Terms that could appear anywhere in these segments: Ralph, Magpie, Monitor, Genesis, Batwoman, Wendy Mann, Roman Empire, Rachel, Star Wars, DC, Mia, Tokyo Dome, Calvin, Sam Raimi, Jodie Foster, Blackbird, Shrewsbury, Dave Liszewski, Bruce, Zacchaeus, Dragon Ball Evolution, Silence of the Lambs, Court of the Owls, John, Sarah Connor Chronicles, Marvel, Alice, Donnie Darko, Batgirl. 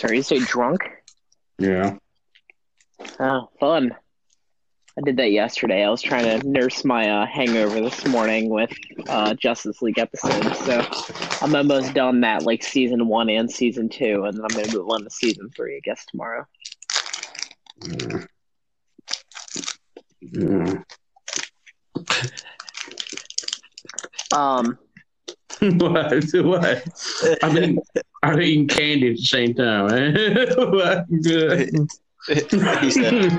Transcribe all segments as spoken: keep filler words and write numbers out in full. Sorry, you say drunk? Yeah. Oh, fun. I did that yesterday. I was trying to nurse my uh, hangover this morning with uh, Justice League episodes. So I'm almost done that, like season one and season two, and then I'm going to move on to season three, I guess, tomorrow. Yeah. Yeah. Um. What? What? I mean, I'm eating candy at the same time. Eh? What? Good. He said.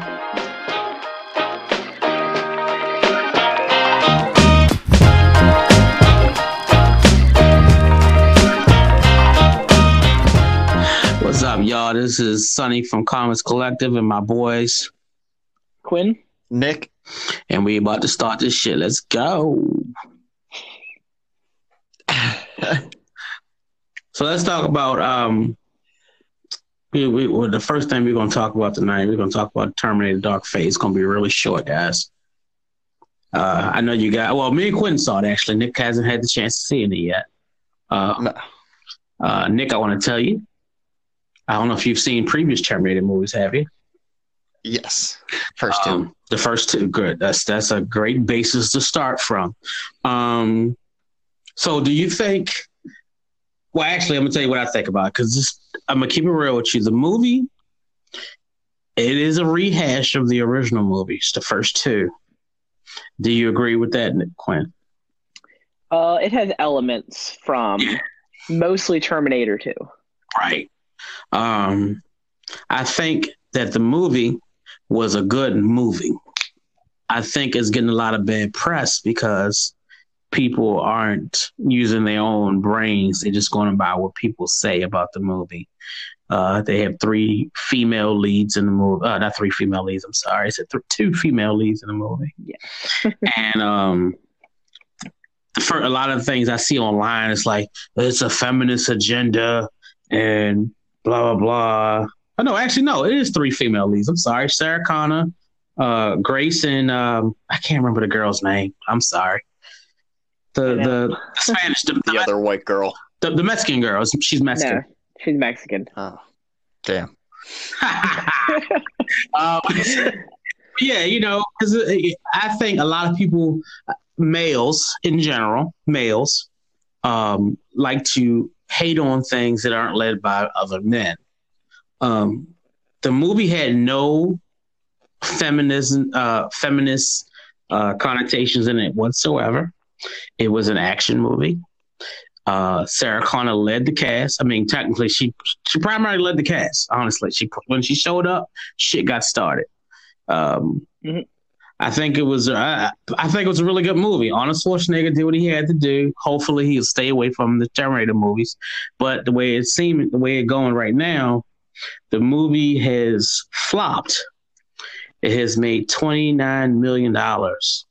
What's up, y'all? This is Sonny from Comics Collective and my boys Quinn, Nick, and we about to start this shit. Let's go. So let's talk about um we, we, well, the first thing we're going to talk about tonight, we're going to talk about Terminator Dark Fate. It's going to be really short, guys. Uh, I know you got, well, me and Quinn saw it, actually. Nick hasn't had the chance to see it yet. Uh, uh, Nick, I want to tell you, I don't know if you've seen previous Terminator movies, have you? Yes. First two. Um, the first two. Good. That's that's a great basis to start from. Um, so do you think... Well, actually, I'm going to tell you what I think about it, because I'm going to keep it real with you. The movie, it is a rehash of the original movies, the first two. Do you agree with that, Nick, Quinn? Uh, it has elements from yeah. mostly Terminator two. Right. Um, I think that the movie was a good movie. I think it's getting a lot of bad press because people aren't using their own brains. They're just going by what people say about the movie. Uh, they have three female leads in the movie. Uh, not three female leads. I'm sorry. I said th- two female leads in the movie. Yeah. And, um, for a lot of things I see online, it's like, it's a feminist agenda and blah, blah, blah. Oh, no, actually, no, it is three female leads. I'm sorry. Sarah Connor, uh, Grace, and um, I can't remember the girl's name. I'm sorry. The the, the Spanish. The, the other white girl. The, the Mexican girl. She's Mexican. No, she's Mexican. Oh, damn. um, yeah, you know, because I think a lot of people, males in general, males, um, like to hate on things that aren't led by other men. Um, the movie had no feminism, uh, feminist uh, connotations in it whatsoever. It was an action movie. Uh, Sarah Connor led the cast. I mean, technically, she she primarily led the cast. Honestly, she when she showed up, shit got started. Um, mm-hmm. I think it was. Uh, I think it was a really good movie. Arnold Schwarzenegger did what he had to do. Hopefully, he'll stay away from the Terminator movies. But the way it seemed, the way it's going right now, the movie has flopped. It has made twenty-nine million dollars.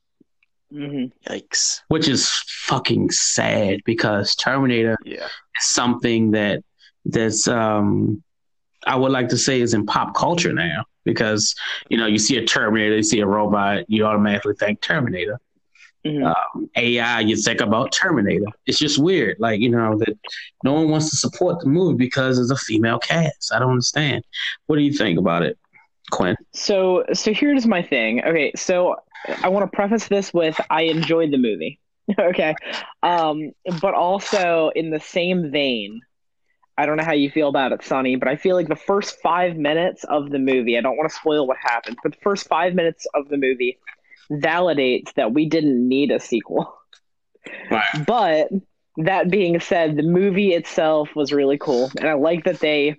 Mm-hmm. Yikes! Which is fucking sad because Terminator yeah. is something that that's. Um, I would like to say is in pop culture now. Because, you know, you see a Terminator, you see a robot, you automatically think Terminator. Mm-hmm. Um, A I, you think about Terminator. It's just weird. Like, you know, that no one wants to support the movie because it's a female cast. I don't understand. What do you think about it, Quinn? So, so here's my thing. Okay, so I want to preface this with I enjoyed the movie. Okay. Um, but also in the same vein, I don't know how you feel about it, Sonny, but I feel like the first five minutes of the movie, I don't want to spoil what happens, but the first five minutes of the movie validates that we didn't need a sequel. Wow. But that being said, the movie itself was really cool. And I like that they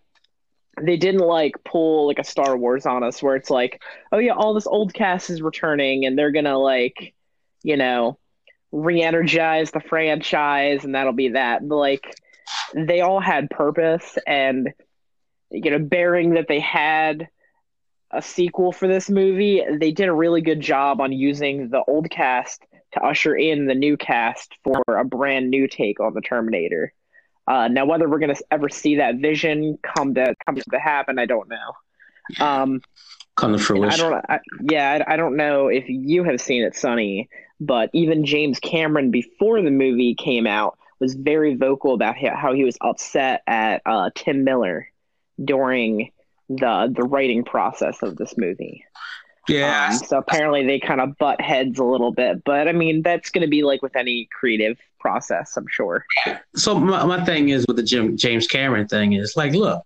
they didn't like pull like a Star Wars on us where it's like, oh yeah, all this old cast is returning and they're going to like, you know, re-energize the franchise and that'll be that. But like, they all had purpose and, you know, bearing that they had a sequel for this movie, they did a really good job on using the old cast to usher in the new cast for a brand new take on the Terminator. Uh, now, whether we're going to ever see that vision come to come to happen, I don't know. Um, come to fruition. I don't, I, yeah, I, I don't know if you have seen it, Sonny, but even James Cameron, before the movie came out, was very vocal about how he was upset at uh, Tim Miller during the the writing process of this movie. Yeah. Um, so apparently they kind of butt heads a little bit, but I mean, that's going to be like with any creative process, I'm sure. So my, my thing is with the Jim, James Cameron thing is like, look,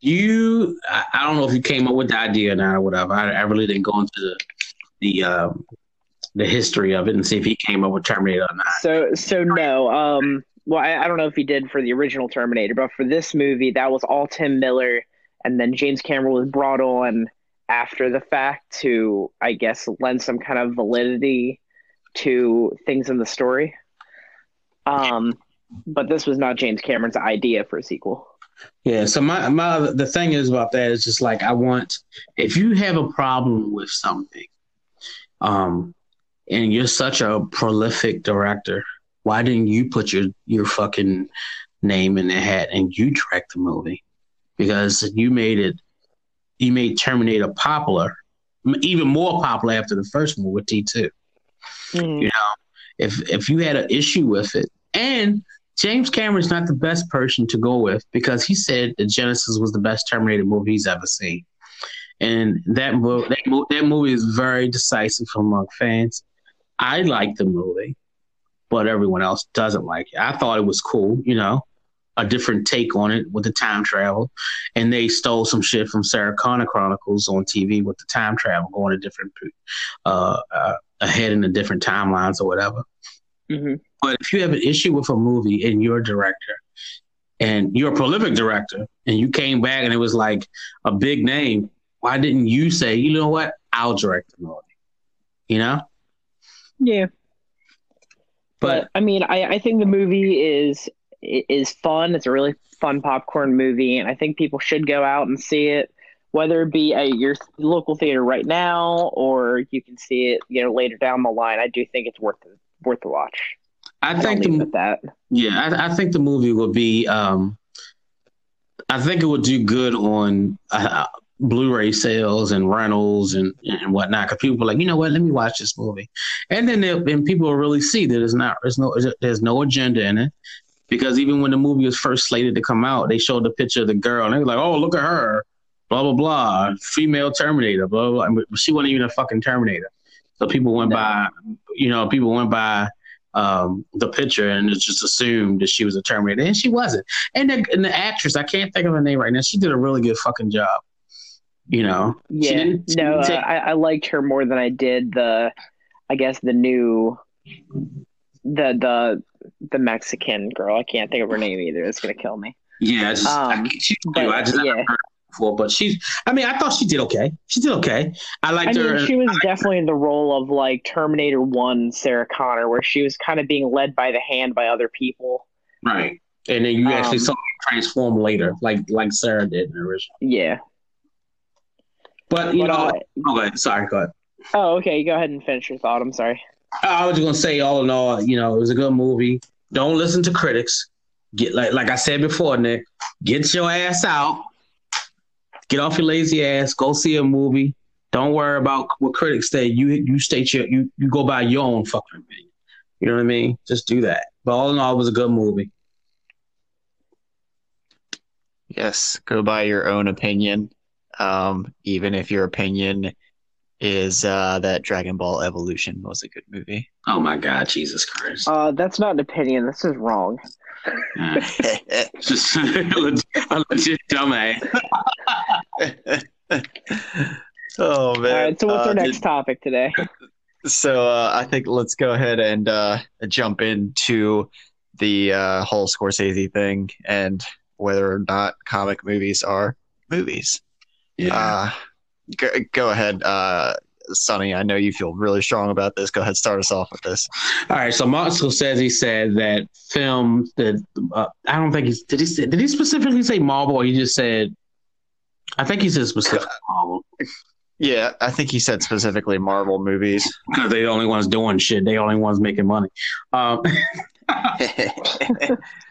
you, I, I don't know if you came up with the idea now or whatever. I, I really didn't go into the, the, um, the history of it and see if he came up with Terminator or not. So, so no, um, well, I, I don't know if he did for the original Terminator, but for this movie, that was all Tim Miller. And then James Cameron was brought on after the fact to, I guess, lend some kind of validity to things in the story. Um, but this was not James Cameron's idea for a sequel. Yeah. So my, my, the thing is about that is just like, I want, if you have a problem with something, um, and you're such a prolific director, why didn't you put your, your fucking name in the hat and you direct the movie? Because you made it, you made Terminator popular, even more popular after the first one with T two. Mm. You know, if if you had an issue with it, and James Cameron's not the best person to go with because he said that Genesis was the best Terminator movie he's ever seen, and that mo- that, mo- that movie is very decisive among fans. I like the movie, but everyone else doesn't like it. I thought it was cool, you know. A different take on it with the time travel, and they stole some shit from Sarah Connor Chronicles on T V with the time travel going to different uh, uh, ahead in the different timelines or whatever. Mm-hmm. But if you have an issue with a movie and you're a director and you're a prolific director and you came back and it was like a big name, why didn't you say, you know what, I'll direct the movie? You know? Yeah. But, but I mean, I, I think the movie is. It is fun. It's a really fun popcorn movie, and I think people should go out and see it, whether it be at your local theater right now or you can see it, you know, later down the line. I do think it's worth the, worth the watch. I, I think the, that. Yeah, I, I think the movie will be. Um, I think it will do good on uh, Blu-ray sales and rentals and, and whatnot. Because people are like, you know what, let me watch this movie, and then and people will really see that it's not. There's no. There's no agenda in it. Because even when the movie was first slated to come out, they showed the picture of the girl, and they were like, oh, look at her, blah, blah, blah, female Terminator, blah, blah, blah. She wasn't even a fucking Terminator. So people went no. by, you know, people went by um, the picture and just assumed that she was a Terminator, and she wasn't. And the, and the actress, I can't think of her name right now, she did a really good fucking job, you know? Yeah, she didn't, she no, didn't take- uh, I, I liked her more than I did the, I guess, the new... The the the Mexican girl. I can't think of her name either. It's gonna kill me. Yeah, I just, um, I, she, but, I just yeah. Haven't heard her before, but she's. I mean, I thought she did okay. She did okay. I liked I her. Mean, she was I definitely her. in the role of like Terminator One Sarah Connor, where she was kind of being led by the hand by other people. Right, and then you actually um, saw her transform later, like like Sarah did in the original. Yeah, but you but, know. Uh, okay, sorry. Go ahead. Oh, okay. Go ahead and finish your thought. I'm sorry. I was just gonna say, all in all, you know, it was a good movie. Don't listen to critics. Get like, like I said before, Nick. Get your ass out. Get off your lazy ass. Go see a movie. Don't worry about what critics say. You you state your you you go by your own fucking opinion. You know what I mean? Just do that. But all in all, it was a good movie. Yes, go by your own opinion, um, even if your opinion. Is uh, that Dragon Ball Evolution was a good movie. Oh my God, Jesus Christ. Uh, that's not an opinion. This is wrong. Just a legit dumbass. Oh, man. All right, so what's uh, our next did, topic today? So uh, I think let's go ahead and uh, jump into the uh, whole Scorsese thing and whether or not comic movies are movies. Yeah. Uh, Go, go ahead, uh, Sonny. I know you feel really strong about this. Go ahead, start us off with this. All right. So Martin Scorsese said that film that uh, I don't think he's did he say, did he specifically say Marvel or he just said I think he said specifically Marvel. Yeah, I think he said specifically Marvel movies because they're the only ones doing shit. They're the only ones making money. Um, but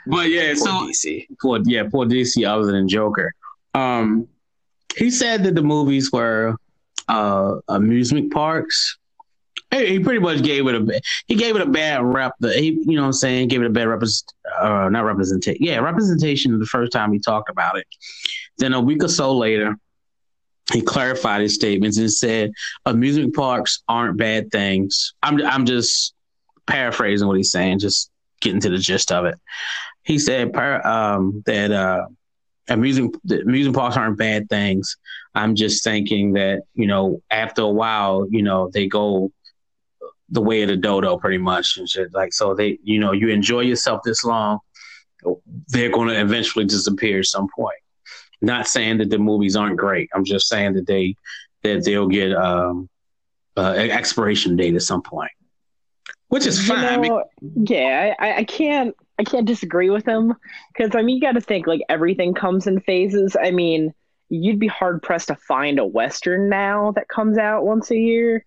yeah, poor so D C. Poor, yeah, poor D C other than Joker. Um, He said that the movies were uh, amusement parks He pretty much gave it a he gave it a bad rep. He, you know what I'm saying? Gave it a bad rep, uh, not representation. Yeah, representation the first time he talked about it. Then a week or so later, he clarified his statements and said, amusement parks aren't bad things. I'm I'm just paraphrasing what he's saying, just getting to the gist of it. He said um, that uh, amusement, amusement parks aren't bad things. I'm just thinking that, you know, after a while, you know, they go the way of the dodo pretty much and shit. Like, so they, you know, you enjoy yourself this long, they're going to eventually disappear at some point. Not saying that the movies aren't great. I'm just saying that they, that they'll get um, uh, an expiration date at some point, which is fine. You know, because- yeah, I, I can't, I can't disagree with him because I mean, you got to think like everything comes in phases. I mean, you'd be hard pressed to find a Western now that comes out once a year,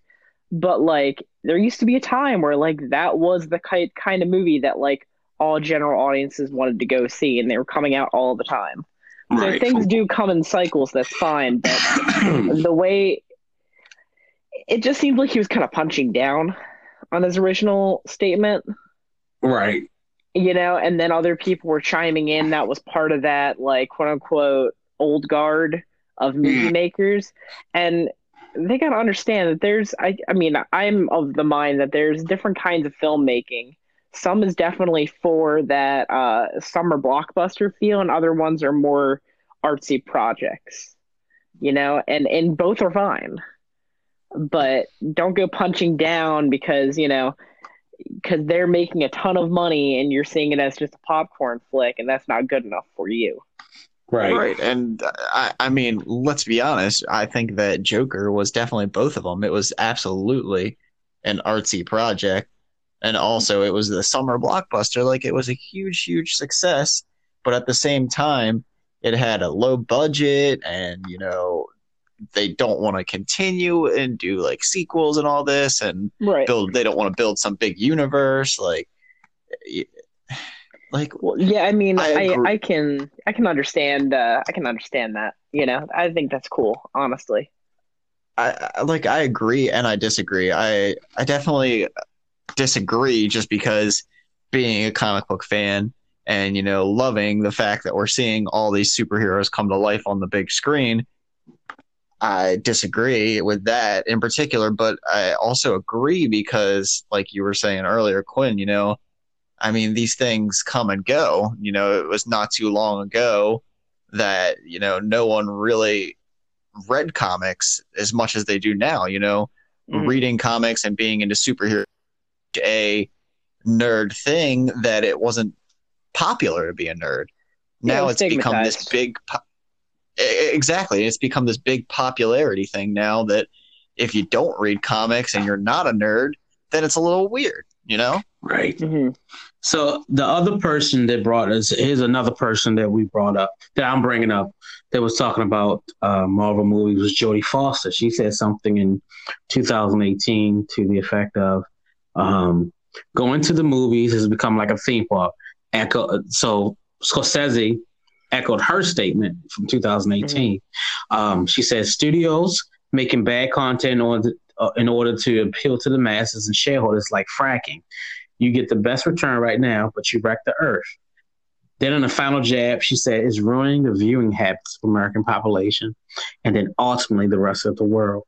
but like there used to be a time where like that was the ki- kind of movie that like all general audiences wanted to go see, and they were coming out all the time. So right. Things do come in cycles, that's fine, but the way it just seemed like he was kind of punching down on his original statement. Right. You know, and then other people were chiming in. That was part of that, like, quote unquote, old guard of movie makers. And they got to understand that there's, I, I mean, I'm of the mind that there's different kinds of filmmaking. Some is definitely for that uh, summer blockbuster feel, and other ones are more artsy projects, you know, and, and both are fine. But don't go punching down because, you know, because they're making a ton of money and you're seeing it as just a popcorn flick, and that's not good enough for you. Right. Right. And I, I mean, let's be honest. I think that Joker was definitely both of them. It was absolutely an artsy project. And also, it was the summer blockbuster. Like, it was a huge, huge success. But at the same time, it had a low budget, and, you know, they don't want to continue and do, like, sequels and all this. And right. build, they don't want to build some big universe. Like, like well, yeah, I mean, I, I, I can I can understand uh, I can understand that, you know. I think that's cool, honestly. I, I like, I agree and I disagree. I, I definitely... disagree just because being a comic book fan and, you know, loving the fact that we're seeing all these superheroes come to life on the big screen, I disagree with that in particular, but I also agree because, like you were saying earlier, Quinn, you know, I mean, these things come and go. You know, it was not too long ago that, you know, no one really read comics as much as they do now, you know, mm-hmm. reading comics and being into superheroes a nerd thing that it wasn't popular to be a nerd. Now yeah, it's become this big po- exactly it's become this big popularity thing now that if you don't read comics and you're not a nerd, then it's a little weird, you know. Right. Mm-hmm. So the other person that brought us here's another person that we brought up that I'm bringing up that was talking about uh, Marvel movies was Jodie Foster. She said something in two thousand eighteen to the effect of Um, going to the movies has become like a theme park. Echo, so Scorsese echoed her statement from two thousand eighteen. Mm-hmm. Um, she says studios making bad content in order, to, uh, in order to appeal to the masses and shareholders like fracking. You get the best return right now, but you wreck the earth. Then in the final jab, she said it's ruining the viewing habits of the American population and then ultimately the rest of the world.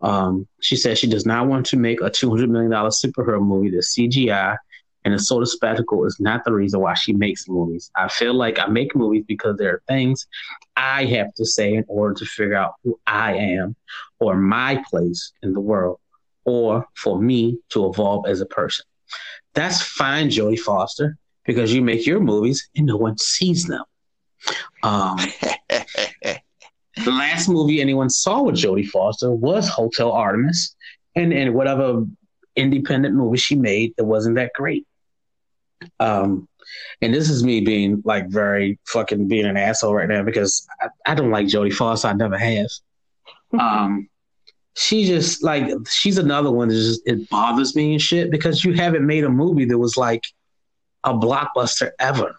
Um, she says she does not want to make a two hundred million dollars superhero movie that's C G I, and a sort of spectacle is not the reason why she makes movies. I feel like I make movies because there are things I have to say in order to figure out who I am or my place in the world or for me to evolve as a person. That's fine, Jodie Foster, because you make your movies and no one sees them. Um The last movie anyone saw with Jodie Foster was Hotel Artemis and, and whatever independent movie she made that wasn't that great. Um, and this is me being like very fucking being an asshole right now because I, I don't like Jodie Foster. I never have. Um, she just like, she's another one that just, it bothers me and shit because you haven't made a movie that was like a blockbuster ever,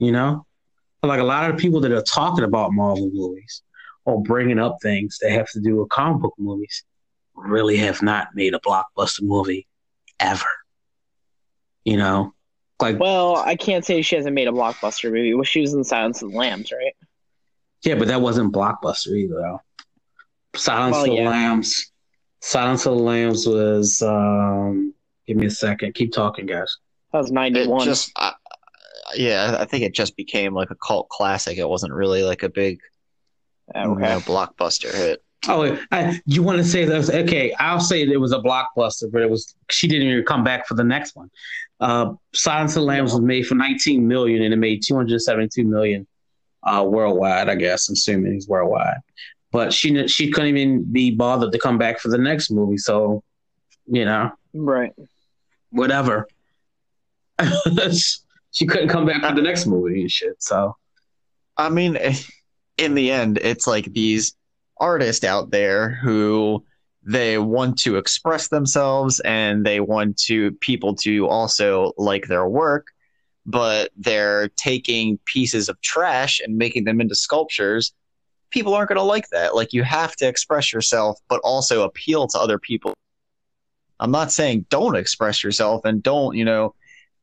you know? Like a lot of people that are talking about Marvel movies or bringing up things that have to do with comic book movies really have not made a blockbuster movie ever. You know? Like, well, I can't say she hasn't made a blockbuster movie. Well, she was in Silence of the Lambs, right? Yeah, but that wasn't blockbuster either, though. Silence well, of the yeah. Lambs. Silence of the Lambs was... Um, give me a second. Keep talking, guys. That was ninety-one. Just, I, yeah, I think it just became like a cult classic. It wasn't really like a big okay. you know, blockbuster hit. Oh, I, you want to say that? Was, okay, I'll say it was a blockbuster, but it was she didn't even come back for the next one. Uh, Silence of the Lambs was made for nineteen million dollars, and it made two hundred seventy-two million dollars uh, worldwide, I guess. I'm assuming it's worldwide. But she she couldn't even be bothered to come back for the next movie, so, you know. Right. Whatever. She couldn't come back for the next movie and shit, so. I mean, in the end, it's like these artists out there who they want to express themselves and they want to people to also like their work, but they're taking pieces of trash and making them into sculptures. People aren't going to like that. Like, you have to express yourself, but also appeal to other people. I'm not saying don't express yourself and don't, you know,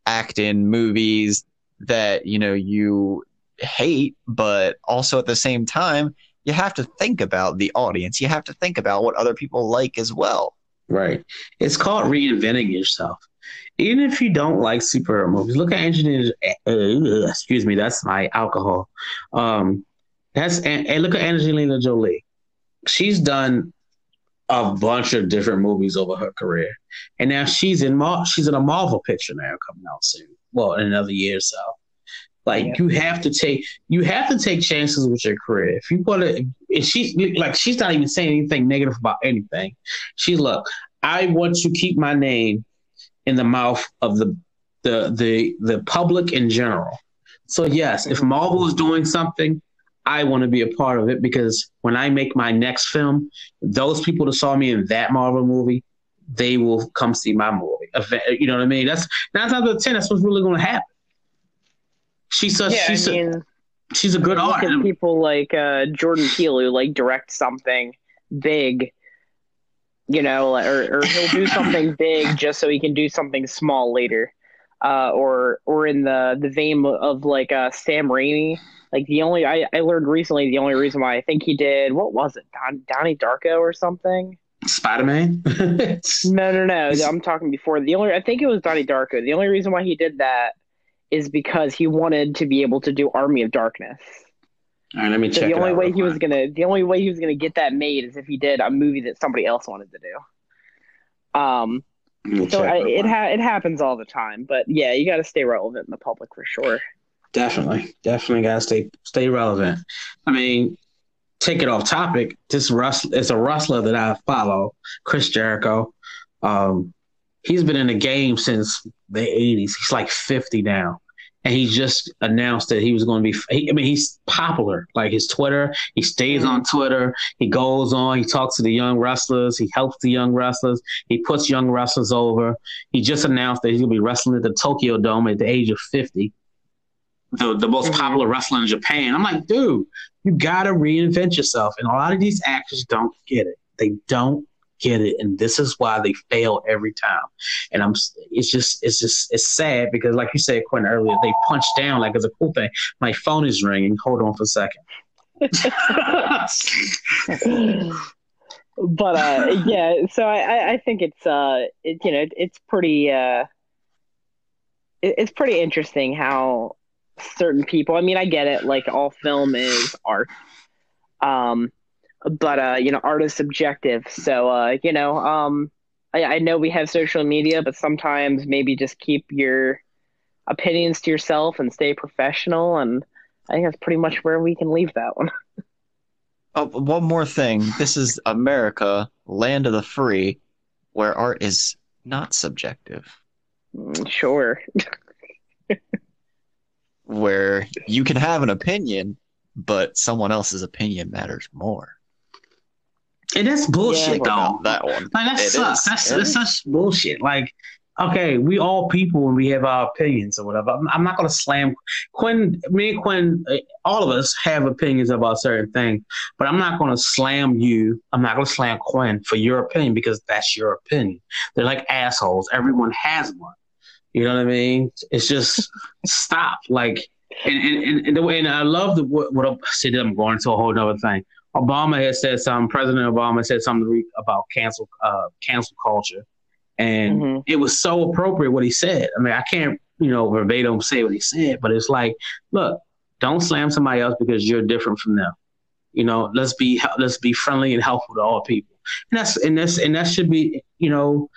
act in movies that, you know, you hate, but also at the same time, you have to think about the audience. You have to think about what other people like as well. Right. It's called reinventing yourself. Even if you don't like superhero movies, look at Angelina. Uh, excuse me. That's my alcohol. Um, That's and look at Angelina Jolie. She's done a bunch of different movies over her career, and now she's in Mar- she's in a Marvel picture now coming out soon. Well, in another year or so. Like yeah. you have to take you have to take chances with your career. If you want to, if she's like she's not even saying anything negative about anything. She's like, I want to keep my name in the mouth of the the the, the public in general. So yes, if Marvel is doing something, I want to be a part of it because when I make my next film, those people that saw me in that Marvel movie, they will come see my movie. You know what I mean? That's nine times out of ten. That's what's really going to happen. She's a, yeah, she's, I mean, a, she's a good artist. Look at people like uh, Jordan Peele who like direct something big, you know, or, or he'll do something big just so he can do something small later. Uh, or or in the, the vein of like uh, Sam Raimi. Like the only I, I learned recently the only reason why I think he did what was it Don, Donnie Darko or something Spider-Man no no no I'm talking before the only I think it was Donnie Darko the only reason why he did that is because he wanted to be able to do Army of Darkness. All right, let me so check the only way he was gonna the only way he was gonna get that made is if he did a movie that somebody else wanted to do. Um, so I, it ha- it happens all the time, but yeah, you got to stay relevant in the public for sure. Definitely, definitely gotta stay stay relevant. I mean, take it off topic. This wrestler is a wrestler that I follow, Chris Jericho. Um, he's been in the game since the eighties. He's like fifty now, and he just announced that he was going to be. He, I mean, he's popular. Like his Twitter, he stays on Twitter. He goes on. He talks to the young wrestlers. He helps the young wrestlers. He puts young wrestlers over. He just announced that he's gonna be wrestling at the Tokyo Dome at the age of fifty. The, the most popular wrestler in Japan. I'm like, dude, you gotta reinvent yourself. And a lot of these actors don't get it. They don't get it, and this is why they fail every time. And I'm, it's just, it's just, it's sad because, like you said, Quentin earlier, they punch down like it's a cool thing. My phone is ringing. Hold on for a second. But uh, yeah, so I, I think it's, uh, it, you know, it's pretty, uh, it, it's pretty interesting how certain people, I mean, I get it, like all film is art, um but uh you know, art is subjective, so uh you know, um I, I know we have social media, but sometimes maybe just keep your opinions to yourself and stay professional, and I think that's pretty much where we can leave that one. Oh, one more thing, this is America, land of the free, where art is not subjective. Sure. Where you can have an opinion, but someone else's opinion matters more. And that's bullshit, yeah, though. That one. Like, that sucks. That's, that's such bullshit. Like, okay, we all people and we have our opinions or whatever. I'm, I'm not going to slam Quinn. Me and Quinn, all of us have opinions about certain things, but I'm not going to slam you. I'm not going to slam Quinn for your opinion because that's your opinion. They're like assholes. Everyone has one. You know what I mean? It's just stop. Like, and, and, and the way, and I love the what, what see, I'm going to a whole nother thing. Obama has said something, President Obama said something about cancel, uh, cancel culture. And mm-hmm. it was so appropriate what he said. I mean, I can't, you know, verbatim say what he said, but it's like, look, don't slam somebody else because you're different from them. You know, let's be, let's be friendly and helpful to all people. And that's, and that's, and that should be, you know,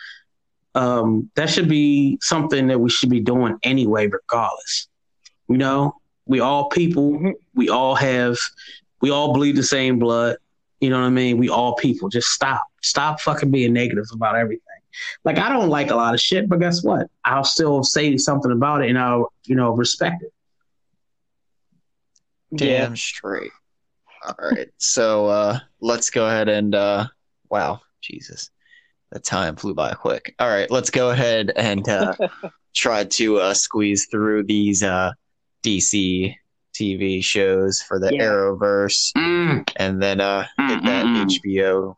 um, that should be something that we should be doing anyway, regardless. You know, we all people, mm-hmm. we all have, we all bleed the same blood. You know what I mean? We all people. Just stop. Stop fucking being negative about everything. Like, I don't like a lot of shit, but guess what? I'll still say something about it and I'll, you know, respect it. Damn yeah. straight. All right. So uh, let's go ahead and, uh, wow, Jesus, that time flew by quick. All right. Let's go ahead and uh, try to uh, squeeze through these uh, D C T V shows for the yeah. Arrowverse mm. and then uh, get that H B O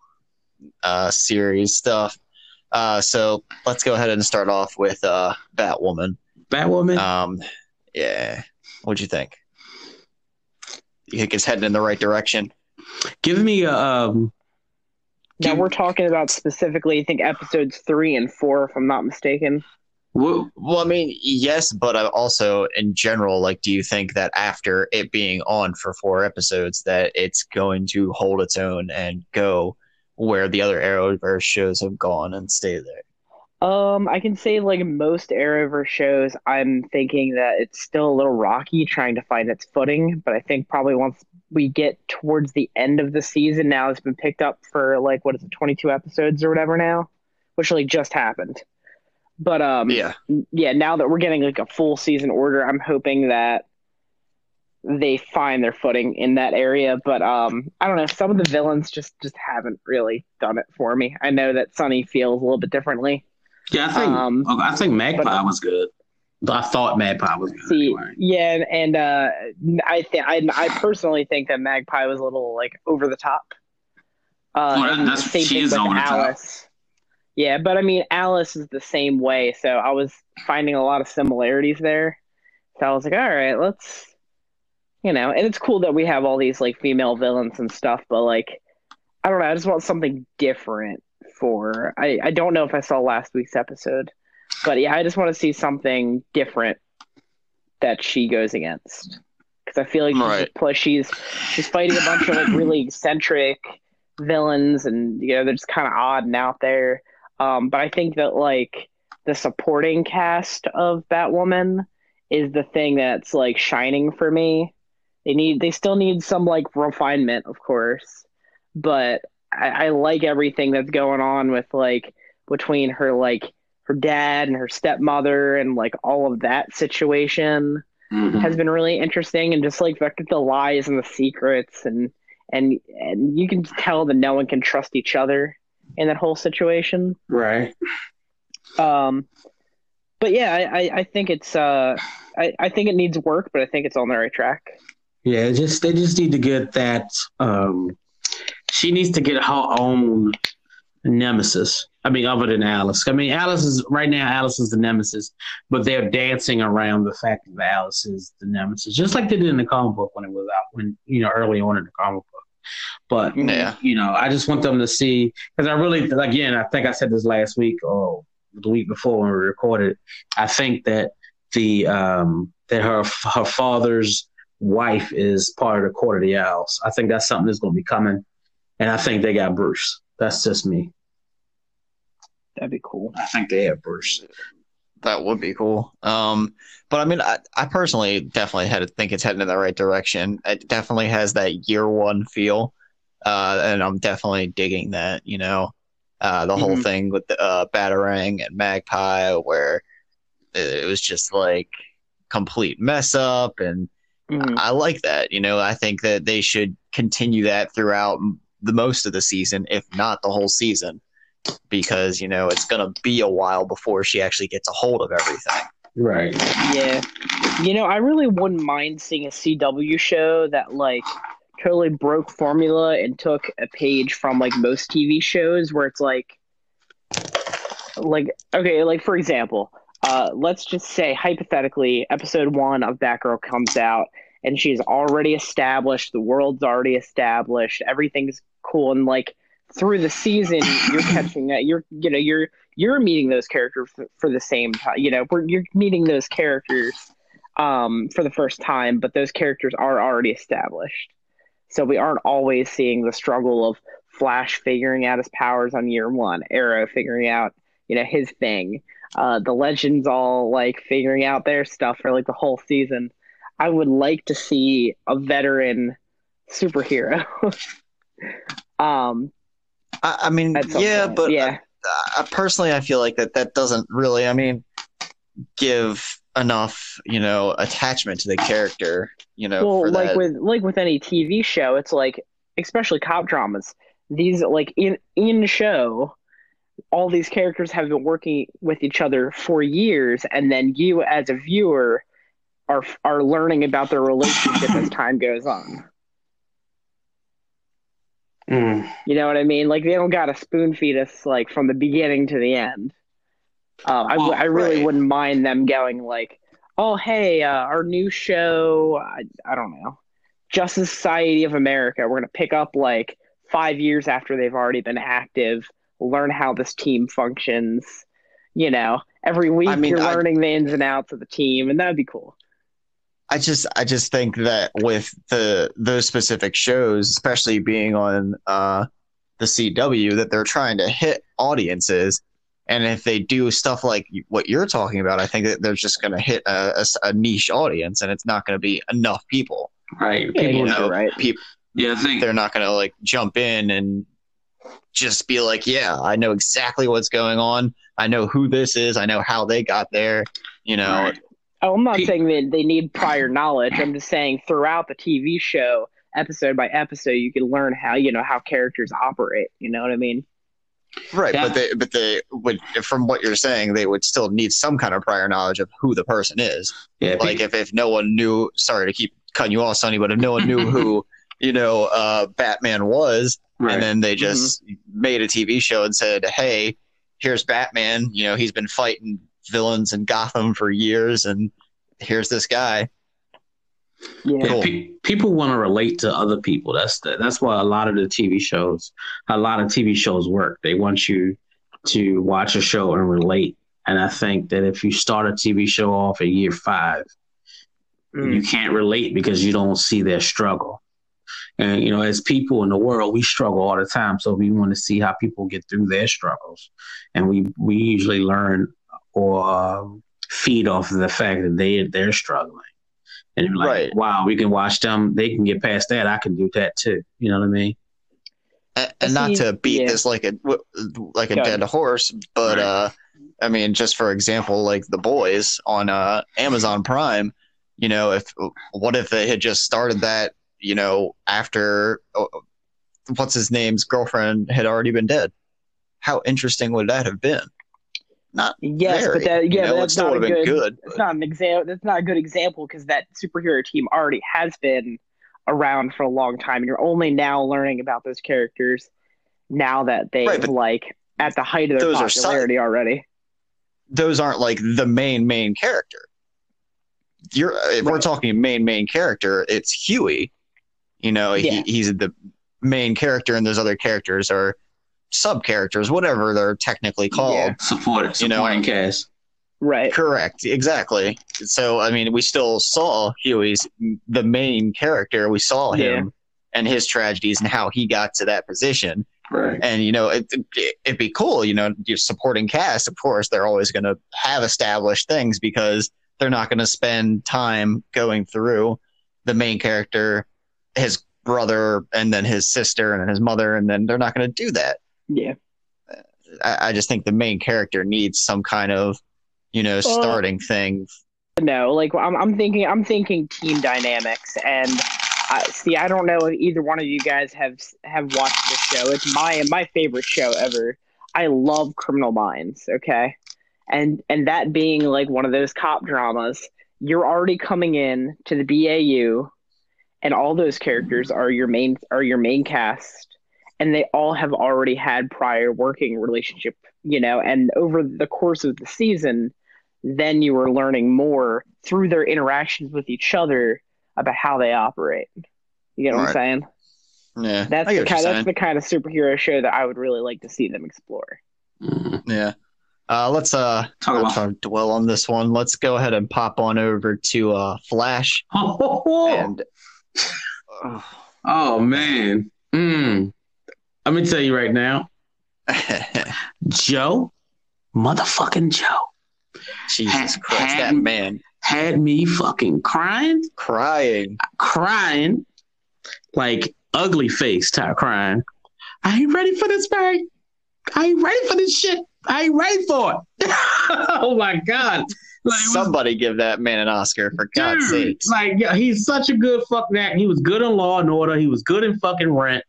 uh, series stuff. Uh, so let's go ahead and start off with uh, Batwoman. Batwoman? Um, yeah. What'd you think? You think it's heading in the right direction? Give me a... Um, now, give... we're talking about specifically, I think, episodes three and four, if I'm not mistaken. Well, well, I mean, yes, but also in general, like, do you think that after it being on for four episodes that it's going to hold its own and go where the other Arrowverse shows have gone and stay there? Um, I can say, like most Arrowverse shows, I'm thinking that it's still a little rocky trying to find its footing, but I think probably once we get towards the end of the season now, it's been picked up for, like, what is it, twenty-two episodes or whatever now, which, like, just happened. But, um, yeah. yeah, now that we're getting, like, a full season order, I'm hoping that they find their footing in that area. But um, I don't know. Some of the villains just, just haven't really done it for me. I know that Sunny feels a little bit differently. Yeah, I think um, I think Magpie but, was good. I thought Magpie was good. See, anyway. Yeah, and uh, I, th- I I personally think that Magpie was a little, like, over the top. Uh, oh, that, that's, same she thing is over Alice. The top. Yeah, but I mean, Alice is the same way. So I was finding a lot of similarities there. So I was like, all right, let's... You know, and it's cool that we have all these, like, female villains and stuff, but, like, I don't know, I just want something different for... I, I don't know if I saw last week's episode, but, yeah, I just want to see something different that she goes against. Because I feel like right. she's, plus she's she's fighting a bunch of, like, really eccentric villains, and, you know, they're just kind of odd and out there. Um, but I think that, like, the supporting cast of Batwoman is the thing that's, like, shining for me. They need. They still need some, like, refinement, of course, but I, I like everything that's going on with, like, between her, like, her dad and her stepmother and, like, all of that situation mm-hmm. has been really interesting, and just, like, the, the lies and the secrets and and and you can tell that no one can trust each other in that whole situation. Right. Um. But yeah, I I, I think it's uh I, I think it needs work, but I think it's on the right track. Yeah, just they just need to get that. Um, she needs to get her own nemesis. I mean, other than Alice. I mean, Alice is right now. Alice is the nemesis, but they're dancing around the fact that Alice is the nemesis, just like they did in the comic book when it was out, when you know early on in the comic book. But yeah. you know, I just want them to see because I really again, I think I said this last week or the week before when we recorded. I think that the um, that her her father's wife is part of the Court of the Owls. I think that's something that's going to be coming, and I think they got Bruce. That's just me. That'd be cool. I think they have Bruce. That would be cool. Um, but I mean, I, I personally definitely had to think it's heading in the right direction. It definitely has that year one feel, uh, and I'm definitely digging that. You know, uh, the mm-hmm. whole thing with the uh, Batarang and Magpie, where it, it was just like complete mess up and. Mm-hmm. I like that. You know, I think that they should continue that throughout the most of the season, if not the whole season. because, you know, it's going to be a while before she actually gets a hold of everything. Right. Yeah. You know, I really wouldn't mind seeing a C W show that, like, totally broke formula and took a page from, like, most T V shows where it's like, like, okay, like, for example, uh, let's just say, hypothetically, episode one of Batgirl comes out and she's already established, the world's already established, everything's cool, and, like, through the season, you're catching that, you're, you know, you're, you're meeting those characters for, for the same time, you know, we're, you're meeting those characters um, for the first time, but those characters are already established. So we aren't always seeing the struggle of Flash figuring out his powers on year one, Arrow figuring out, you know, his thing, uh, the Legends all, like, figuring out their stuff for, like, the whole season. I would like to see a veteran superhero. um, I, I mean, yeah, point. but yeah. I, I personally, I feel like that that doesn't really, I mean, give enough, you know, attachment to the character, you know. Well, for like that. with like with any T V show, it's like, especially cop dramas. These like in in show, all these characters have been working with each other for years, and then you as a viewer are are learning about their relationship as time goes on. Mm. You know what I mean? Like, they don't gotta spoon feed us like from the beginning to the end. Uh, I, oh, I really right. wouldn't mind them going like, oh, hey, uh, our new show, I, I don't know, Justice Society of America. We're going to pick up like five years after they've already been active, learn how this team functions. You know, every week I mean, you're I, learning the ins and outs of the team, and that'd be cool. I just I just think that with the those specific shows, especially being on uh, the C W, that they're trying to hit audiences. And if they do stuff like what you're talking about, I think that they're just going to hit a, a, a niche audience, and it's not going to be enough people. Right. Yeah, people, you know, right. People, yeah, I think they're not going to like jump in and just be like, yeah, I know exactly what's going on. I know who this is. I know how they got there. You know, right. oh, I'm not people, saying that they need prior knowledge. I'm just saying throughout the T V show, episode by episode, you can learn how, you know, how characters operate. You know what I mean? Right, yeah. but they but they would, from what you're saying, they would still need some kind of prior knowledge of who the person is. Yeah, like if, if no one knew, sorry to keep cutting you off, Sonny, but if no one knew who, you know, uh, Batman was, right. and then they just mm-hmm. made a T V show and said, hey, here's Batman, you know, he's been fighting villains in Gotham for years, and here's this guy. Yeah. Cool. Pe- people want to relate to other people. That's the, that's why a lot of the T V shows, a lot of T V shows work. They want you to watch a show and relate. And I think that if you start a T V show off at year five, mm. you can't relate because you don't see their struggle. And, you know, as people in the world, we struggle all the time. So we want to see how people get through their struggles. And we, we usually learn or uh, feed off of the fact that they, they're struggling. And you're like, right. wow, we can watch them. They can get past that. I can do that too. You know what I mean? And, and not to beat yeah. this like a like a Go dead ahead. horse, but right. uh, I mean, just for example, like The Boys on uh, Amazon Prime. You know, if what if they had just started that? You know, after uh, what's his name's girlfriend had already been dead. How interesting would that have been? Not yes, very, but that, yeah, you know, but that's not a good, good it's not an example. That's not a good example because that superhero team already has been around for a long time, and you're only now learning about those characters now that they right, like at the height of their popularity are, already. Those aren't like the main main character. You're if right. we're talking main main character, it's Huey. You know, yeah. he, he's the main character, and those other characters are sub characters, whatever they're technically called, yeah. support, you know, in case, right? Correct, exactly. So, I mean, we still saw Huey's the main character. We saw him yeah. and his tragedies and how he got to that position. Right. And you know, it, it, it'd be cool, you know, your supporting cast. Of course, they're always going to have established things because they're not going to spend time going through the main character, his brother, and then his sister, and then his mother, and then they're not going to do that. Yeah, I, I just think the main character needs some kind of, you know, starting uh, thing. No, like I'm, I'm thinking, I'm thinking team dynamics. And I, see, I don't know if either one of you guys have have watched this show. It's my my favorite show ever. I love Criminal Minds, okay? And and that being like one of those cop dramas, you're already coming in to the B A U, and all those characters are your main are your main cast, and they all have already had prior working relationship, you know, and over the course of the season, then you are learning more through their interactions with each other about how they operate. You get what right. I'm saying? Yeah, that's the kind. That's the kind of superhero show that I would really like to see them explore. Mm-hmm. Yeah, uh, let's uh not try to dwell on this one. Let's go ahead and pop on over to uh, Flash. and oh, oh man, mm. Let me tell you right now, Joe, motherfucking Joe. Jesus had, Christ, had, that man had me fucking crying, crying, crying, like. Ugly face, type crying. I ain't ready for this, Barry. I ain't ready for this shit. I ain't ready for it. Oh my God! Like, somebody give that man an Oscar for God's sake! Like yeah, he's such a good fucking actor. He was good in Law and Order. He was good in fucking Rent.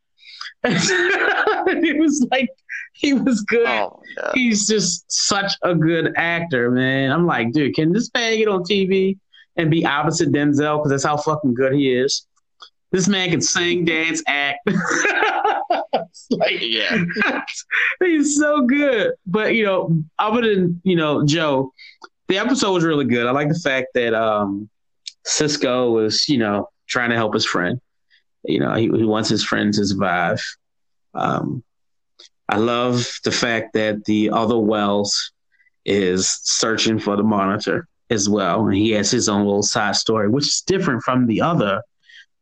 It was like he was good. Oh, he's just such a good actor, man. I'm like, dude, can this man get on T V and be opposite Denzel? Because that's how fucking good he is. This man can sing, dance, act. Like, yeah, he's so good. But you know, other than you know, Joe, the episode was really good. I like the fact that um, Cisco was you know trying to help his friend. You know, he, he wants his friend to survive. Um, I love the fact that the other Wells is searching for the Monitor as well, and he has his own little side story, which is different from the other.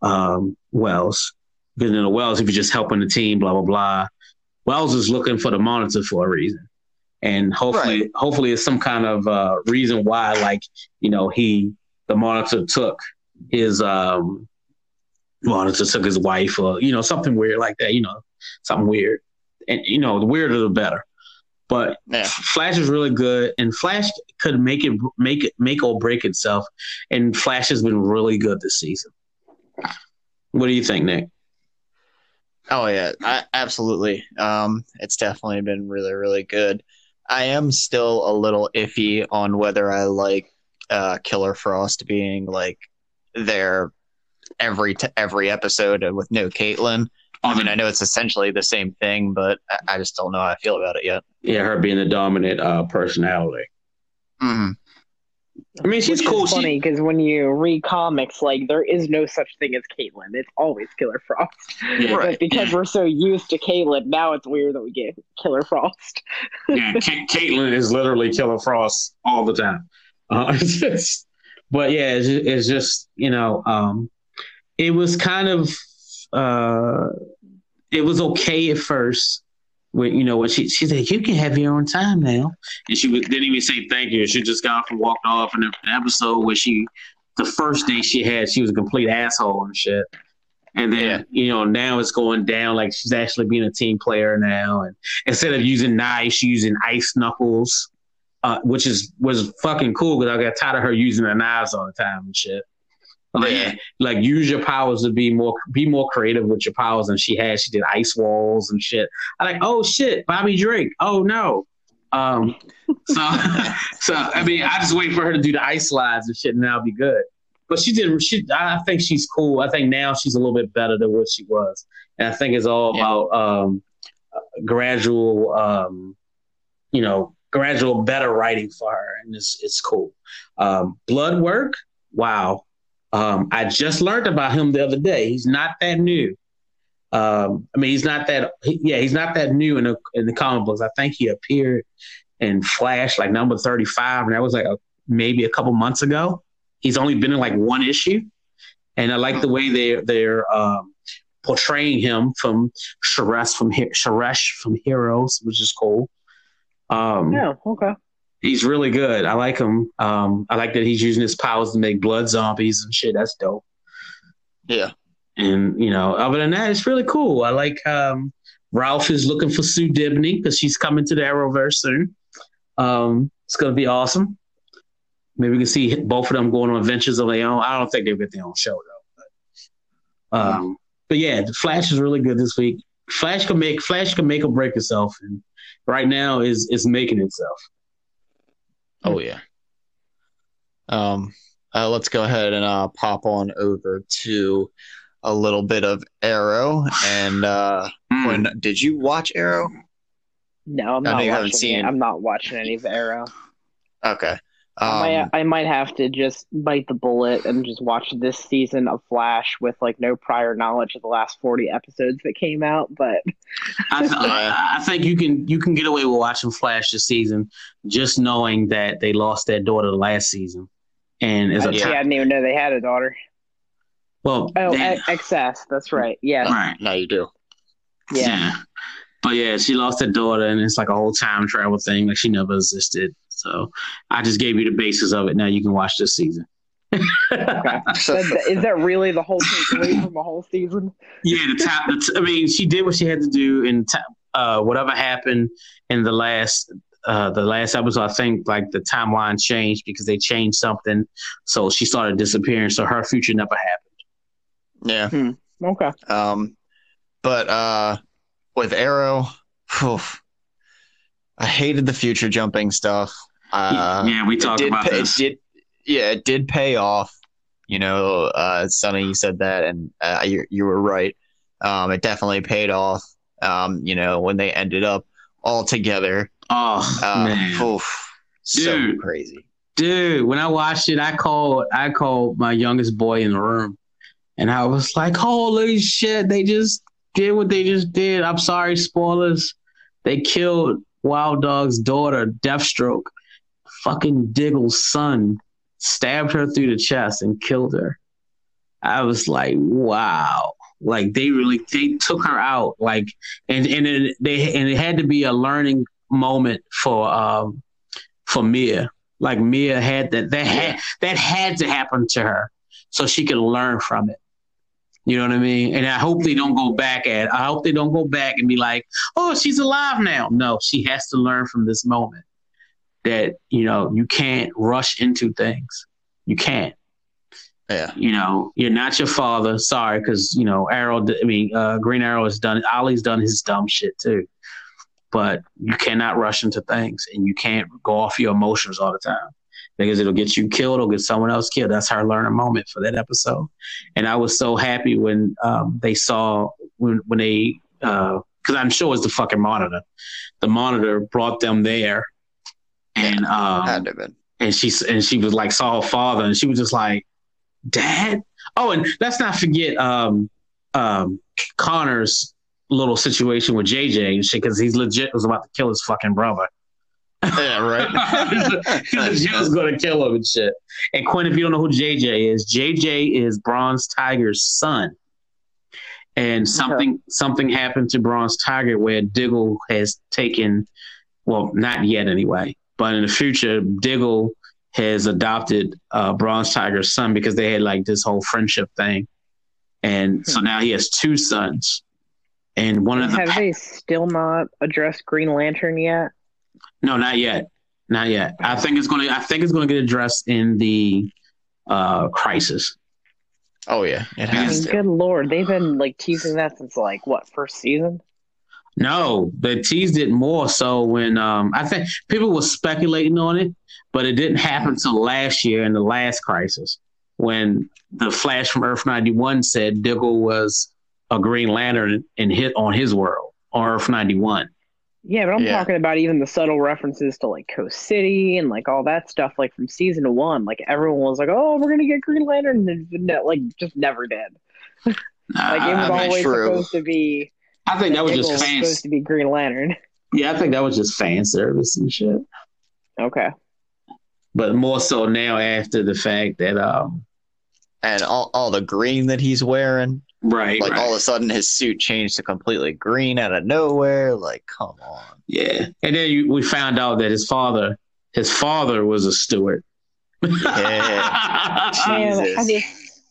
Um, Wells, because in the Wells, if you're just helping the team, blah blah blah, Wells is looking for the Monitor for a reason, and hopefully, right. hopefully, it's some kind of uh, reason why, like you know, he the Monitor took his um, Monitor took his wife, or you know, something weird like that, you know, something weird, and you know, the weirder the better. But yeah. Flash is really good, and Flash could make it make it make or break itself, and Flash has been really good this season. What do you think, Nick? Oh, yeah, I, absolutely. Um, it's definitely been really, really good. I am still a little iffy on whether I like uh, Killer Frost being like there every t- every episode with no Caitlyn. I mean, I know it's essentially the same thing, but I, I just don't know how I feel about it yet. Yeah, her being the dominant uh, personality. Mm-hmm. I mean, she's Which cool. It's funny because she... when you read comics, like there is no such thing as Caitlyn. It's always Killer Frost. Yeah, right. But because we're so used to Caitlyn, now it's weird that we get Killer Frost. Yeah, C- Caitlyn is literally Killer Frost all the time. Uh, it's just, but yeah, it's just, it's just you know, um, it was kind of, uh, it was okay at first. When, you know what she she said, you can have your own time now, and she was, didn't even say thank you. She just got off and walked off. And the episode where she, the first day she had, she was a complete asshole and shit. And then yeah. you know now it's going down like she's actually being a team player now. And instead of using knives, she's using ice knuckles, uh, which is was fucking cool because I got tired of her using the knives all the time and shit. Like, yeah. like use your powers to be more be more creative with your powers than she had. She did ice walls and shit. I like, oh shit, Bobby Drake. Oh no. Um, so so I mean I just wait for her to do the ice slides and shit and that'll be good. But she did she I think she's cool. I think now she's a little bit better than what she was. And I think it's all yeah. about um, gradual um, you know, gradual better writing for her and it's it's cool. Um, blood work, wow. Um, I just learned about him the other day. He's not that new. Um, I mean, he's not that. He, yeah, he's not that new in the in the comic books. I think he appeared in Flash, like number thirty-five, and that was like a, maybe a couple months ago. He's only been in like one issue, and I like the way they they're um, portraying him from Sharesh from Sharesh from Heroes, which is cool. Um, yeah. Okay. He's really good. I like him. Um, I like that he's using his powers to make blood zombies and shit. That's dope. Yeah. And, you know, other than that, it's really cool. I like um, Ralph is looking for Sue Dibney because she's coming to the Arrowverse soon. Um, it's going to be awesome. Maybe we can see both of them going on adventures of their own. I don't think they'll get their own show, though. But, um, but yeah, The Flash is really good this week. Flash can make Flash can make or break itself, and right now is is making itself. Oh yeah. Um. Uh, let's go ahead and uh, pop on over to a little bit of Arrow. And uh, mm. when, did you watch Arrow? No, I'm not. Watching seen... I'm not watching any of Arrow. Okay. Um, I, might, I might have to just bite the bullet and just watch this season of Flash with like no prior knowledge of the last forty episodes that came out. But I, th- I, I think you can you can get away with watching Flash this season, just knowing that they lost their daughter last season. And as a yeah, t- I didn't even know they had a daughter. Well, oh, they, excess. That's right. Yeah. Right. No, you do. Yeah. yeah. But yeah, she lost her daughter, and it's like a whole time travel thing. Like she never existed. So I just gave you the basis of it. Now you can watch this season. Okay. that, is that really the whole takeaway from the whole season? Yeah. The top. The t- I mean, she did what she had to do, and t- uh, whatever happened in the last. Uh, the last episode, I think, like the timeline changed because they changed something, so she started disappearing. So her future never happened. Yeah. Hmm. Okay. Um, but uh, with Arrow, oof, I hated the future jumping stuff. Uh, yeah, we talked about pay, this. It did, yeah, it did pay off. You know, uh, Sonny, you said that, and uh, you you were right. Um, it definitely paid off. Um, you know, when they ended up all together. Oh, uh, man. Oof, dude, so crazy. Dude, when I watched it, I called I called my youngest boy in the room, and I was like, holy shit, they just did what they just did. I'm sorry, spoilers. They killed Wild Dog's daughter, Deathstroke. Fucking Diggle's son stabbed her through the chest and killed her. I was like, wow. Like, they really they took her out. Like, and, and, it, they, and it had to be a learning moment for um for Mia. Like Mia had that that had that had to happen to her so she could learn from it. You know what I mean? And I hope they don't go back at I hope they don't go back and be like, oh, she's alive now. No, she has to learn from this moment that, you know, you can't rush into things. You can't. Yeah. You know, you're not your father. Sorry, because, you know, Arrow I mean uh Green Arrow has done Ollie's done his dumb shit too. But you cannot rush into things, and you can't go off your emotions all the time because it'll get you killed or get someone else killed. That's her learning moment for that episode. And I was so happy when um, they saw when when they because uh, I'm sure it's the fucking monitor. The monitor brought them there, and um, had to been. and she and she was like saw her father, and she was just like, "Dad." Oh, and let's not forget um, um, Connor's little situation with J J and shit because he's legit was about to kill his fucking brother. Yeah, right. He legit was going to kill him and shit. And Quinn, if you don't know who J J is, J J is Bronze Tiger's son. And something okay. something happened to Bronze Tiger where Diggle has taken, well, not yet anyway, but in the future, Diggle has adopted uh, Bronze Tiger's son because they had like this whole friendship thing. And so now he has two sons. And one of the have pa- they still not addressed Green Lantern yet? No, not yet, not yet. I think it's going to. I think it's going to get addressed in the uh, Crisis. Oh yeah, it has. I mean, good lord, they've been like teasing that since like what first season? No, they teased it more so when um, I think people were speculating on it, but it didn't happen till last year in the last Crisis when the Flash from Earth ninety-one said Diggle was a Green Lantern and hit on his world, or Earth ninety-one. Yeah, but I'm yeah. talking about even the subtle references to like Coast City and like all that stuff, like from season one. Like everyone was like, "Oh, we're gonna get Green Lantern," and no, like just never did. Nah, like it was I mean, always true. supposed to be. I think that was just was fans. supposed to be Green Lantern. Yeah, I think that was just fan service and shit. Okay, but more so now after the fact that um, and all all the green that he's wearing. Right. Like right. all of a sudden his suit changed to completely green out of nowhere. Like, come on. Yeah. And then you, we found out that his father, his father was a steward. Yeah. Jesus. I, mean,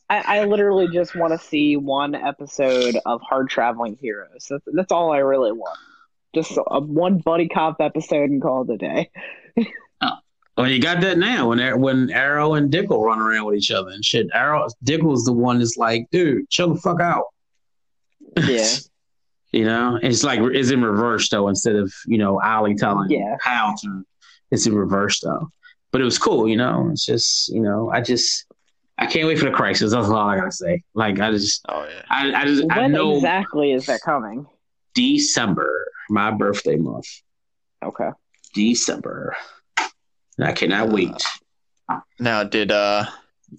I, I literally just want to see one episode of Hard Traveling Heroes. That's, that's all I really want. Just a, a one buddy cop episode and call it a day. Oh. Well, you got that now when when Arrow and Diggle run around with each other and shit. Arrow, Diggle's the one that's like, dude, chill the fuck out. Yeah. You know, it's like it's in reverse though. Instead of you know Ollie telling yeah. how to, it's in reverse though. But it was cool. You know, it's just you know I just I can't wait for the crisis. That's all I gotta say. Like I just oh, yeah. I I just when I know exactly is that coming? December, my birthday month. Okay. December. And I cannot uh, wait. Now, did uh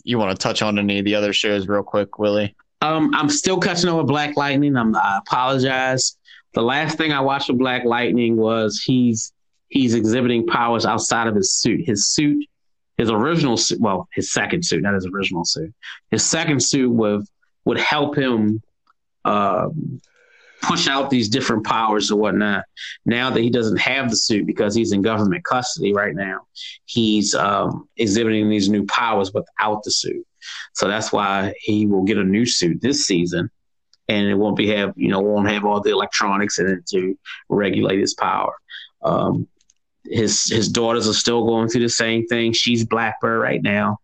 you want to touch on any of the other shows real quick, Willie? Um, I'm still catching up with Black Lightning. I'm, I apologize. The last thing I watched with Black Lightning was he's he's exhibiting powers outside of his suit. His suit, his original suit, well, his second suit, not his original suit. His second suit would would help him um, push out these different powers and whatnot. Now that he doesn't have the suit because he's in government custody right now, he's um, exhibiting these new powers without the suit. So that's why he will get a new suit this season, and it won't be have you know won't have all the electronics in it to regulate his power. Um, his his daughters are still going through the same thing. She's Blackbird right now,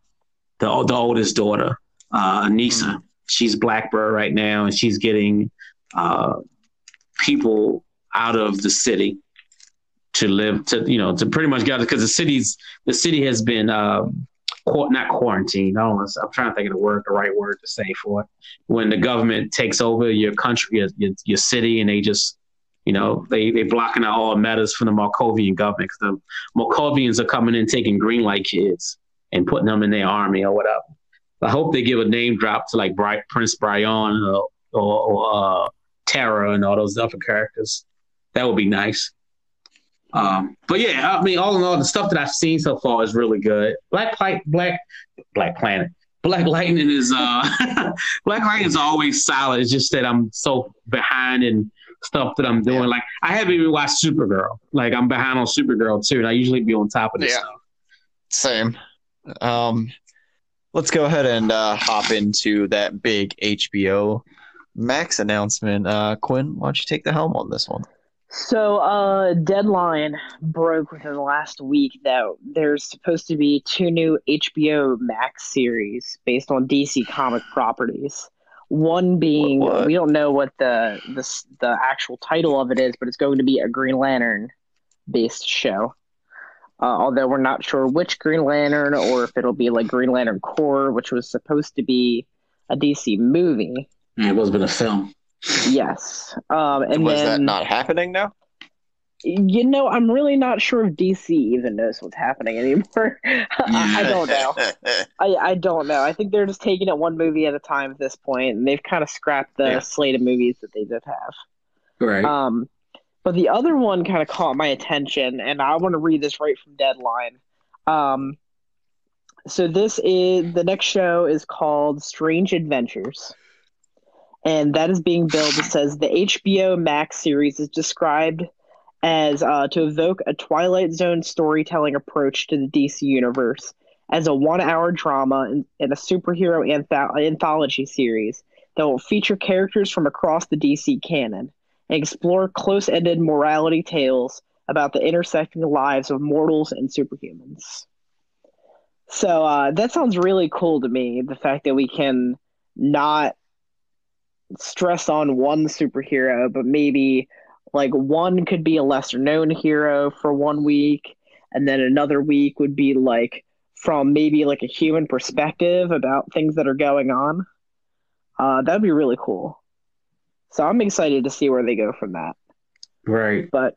the the oldest daughter, uh, Anissa. Mm-hmm. She's Blackbird right now, and she's getting uh, people out of the city to live to you know to pretty much get because the city's the city has been. Uh, Not quarantine. I don't know, I'm trying to think of the word, the right word to say for it. When the government takes over your country, your, your, your city, and they just, you know, they they blocking out all matters from the Markovian government. Because the Markovians are coming in taking green light kids and putting them in their army or whatever. I hope they give a name drop to like Bri- Prince Bryon or, or, or uh, Tara and all those other characters. That would be nice. Um, but yeah, I mean, all in all, the stuff that I've seen so far is really good. Black Black Black, Black Planet, Black Lightning is uh, Black Lightning is always solid. It's just that I'm so behind in stuff that I'm doing. Yeah. Like I haven't even watched Supergirl. Like I'm behind on Supergirl too, and I usually be on top of this yeah. stuff. Same. Um, let's go ahead and uh, hop into that big H B O Max announcement. Uh, Quinn, why don't you take the helm on this one? So, uh, Deadline broke within the last week that there's supposed to be two new H B O Max series based on D C comic properties. One being, what, what? we don't know what the, the the actual title of it is, but it's going to be a Green Lantern-based show. Uh, although we're not sure which Green Lantern or if it'll be like Green Lantern Corps, which was supposed to be a D C movie. It was been a film. Yes. Um, and was then, that not happening now? You know, I'm really not sure if D C even knows what's happening anymore. I, I don't know. I, I don't know. I think they're just taking it one movie at a time at this point, and they've kind of scrapped the yeah. slate of movies that they did have. Right. Um, but the other one kind of caught my attention, and I want to read this right from Deadline. Um, so this is the next show is called Strange Adventures. And that is being billed. It says the H B O Max series is described as uh, to evoke a Twilight Zone storytelling approach to the D C universe as a one-hour drama and, and a superhero anth- anthology series that will feature characters from across the D C canon and explore close-ended morality tales about the intersecting lives of mortals and superhumans. So uh, that sounds really cool to me, the fact that we can not stress on one superhero, but maybe like one could be a lesser known hero for one week, and then another week would be like from maybe like a human perspective about things that are going on. Uh, that'd be really cool. So I'm excited to see where they go from that. Right. But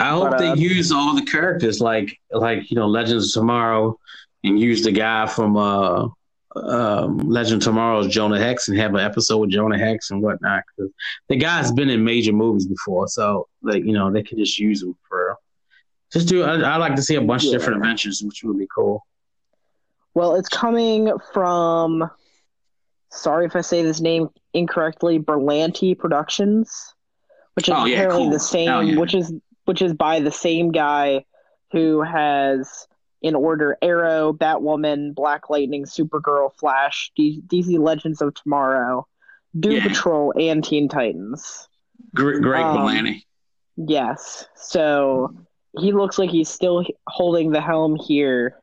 I hope but, they uh, use all the characters like like you know Legends of Tomorrow and use the guy from uh Um, Legend of Tomorrow's Jonah Hex and have an episode with Jonah Hex and whatnot. The guy's been in major movies before, so like you know they can just use him for just do. I, I like to see a bunch yeah. of different adventures, which would be cool. Well, it's coming from. Sorry if I say this name incorrectly. Berlanti Productions, which is oh, yeah, apparently cool. the same, oh, yeah. which is which is by the same guy who has. In order, Arrow, Batwoman, Black Lightning, Supergirl, Flash, D- DC Legends of Tomorrow, Doom yeah. Patrol, and Teen Titans. Greg Berlanti. Um, yes. So he looks like he's still holding the helm here.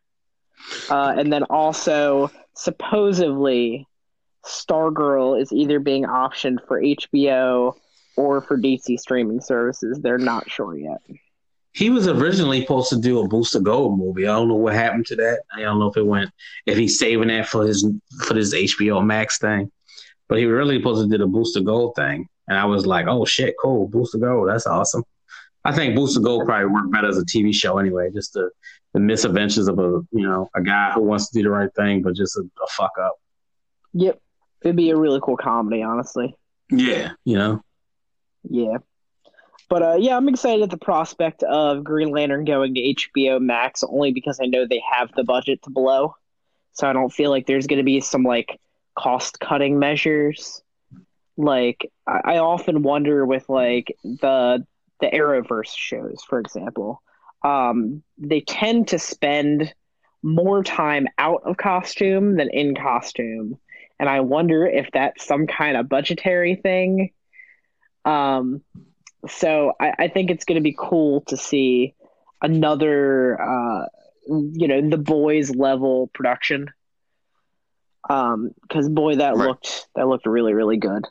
Uh, and then also, supposedly, Stargirl is either being optioned for H B O or for D C streaming services. They're not sure yet. He was originally supposed to do a Booster Gold movie. I don't know what happened to that. I don't know if it went, if he's saving that for his for this H B O Max thing. But he was really supposed to do the Booster Gold thing. And I was like, oh shit, cool, Booster Gold, that's awesome. I think Booster Gold probably worked better as a T V show anyway, just the, the misadventures of a, you know, a guy who wants to do the right thing, but just a, a fuck up. Yep. It'd be a really cool comedy, honestly. Yeah, you know? Yeah. But, uh, yeah, I'm excited at the prospect of Green Lantern going to H B O Max only because I know they have the budget to blow. So I don't feel like there's going to be some, like, cost-cutting measures. Like, I, I often wonder with, like, the the Arrowverse shows, for example. Um, they tend to spend more time out of costume than in costume. And I wonder if that's some kind of budgetary thing. Um... So I, I think it's going to be cool to see another, uh, you know, the Boys level production. Um, because boy, that right. looked that looked really really good,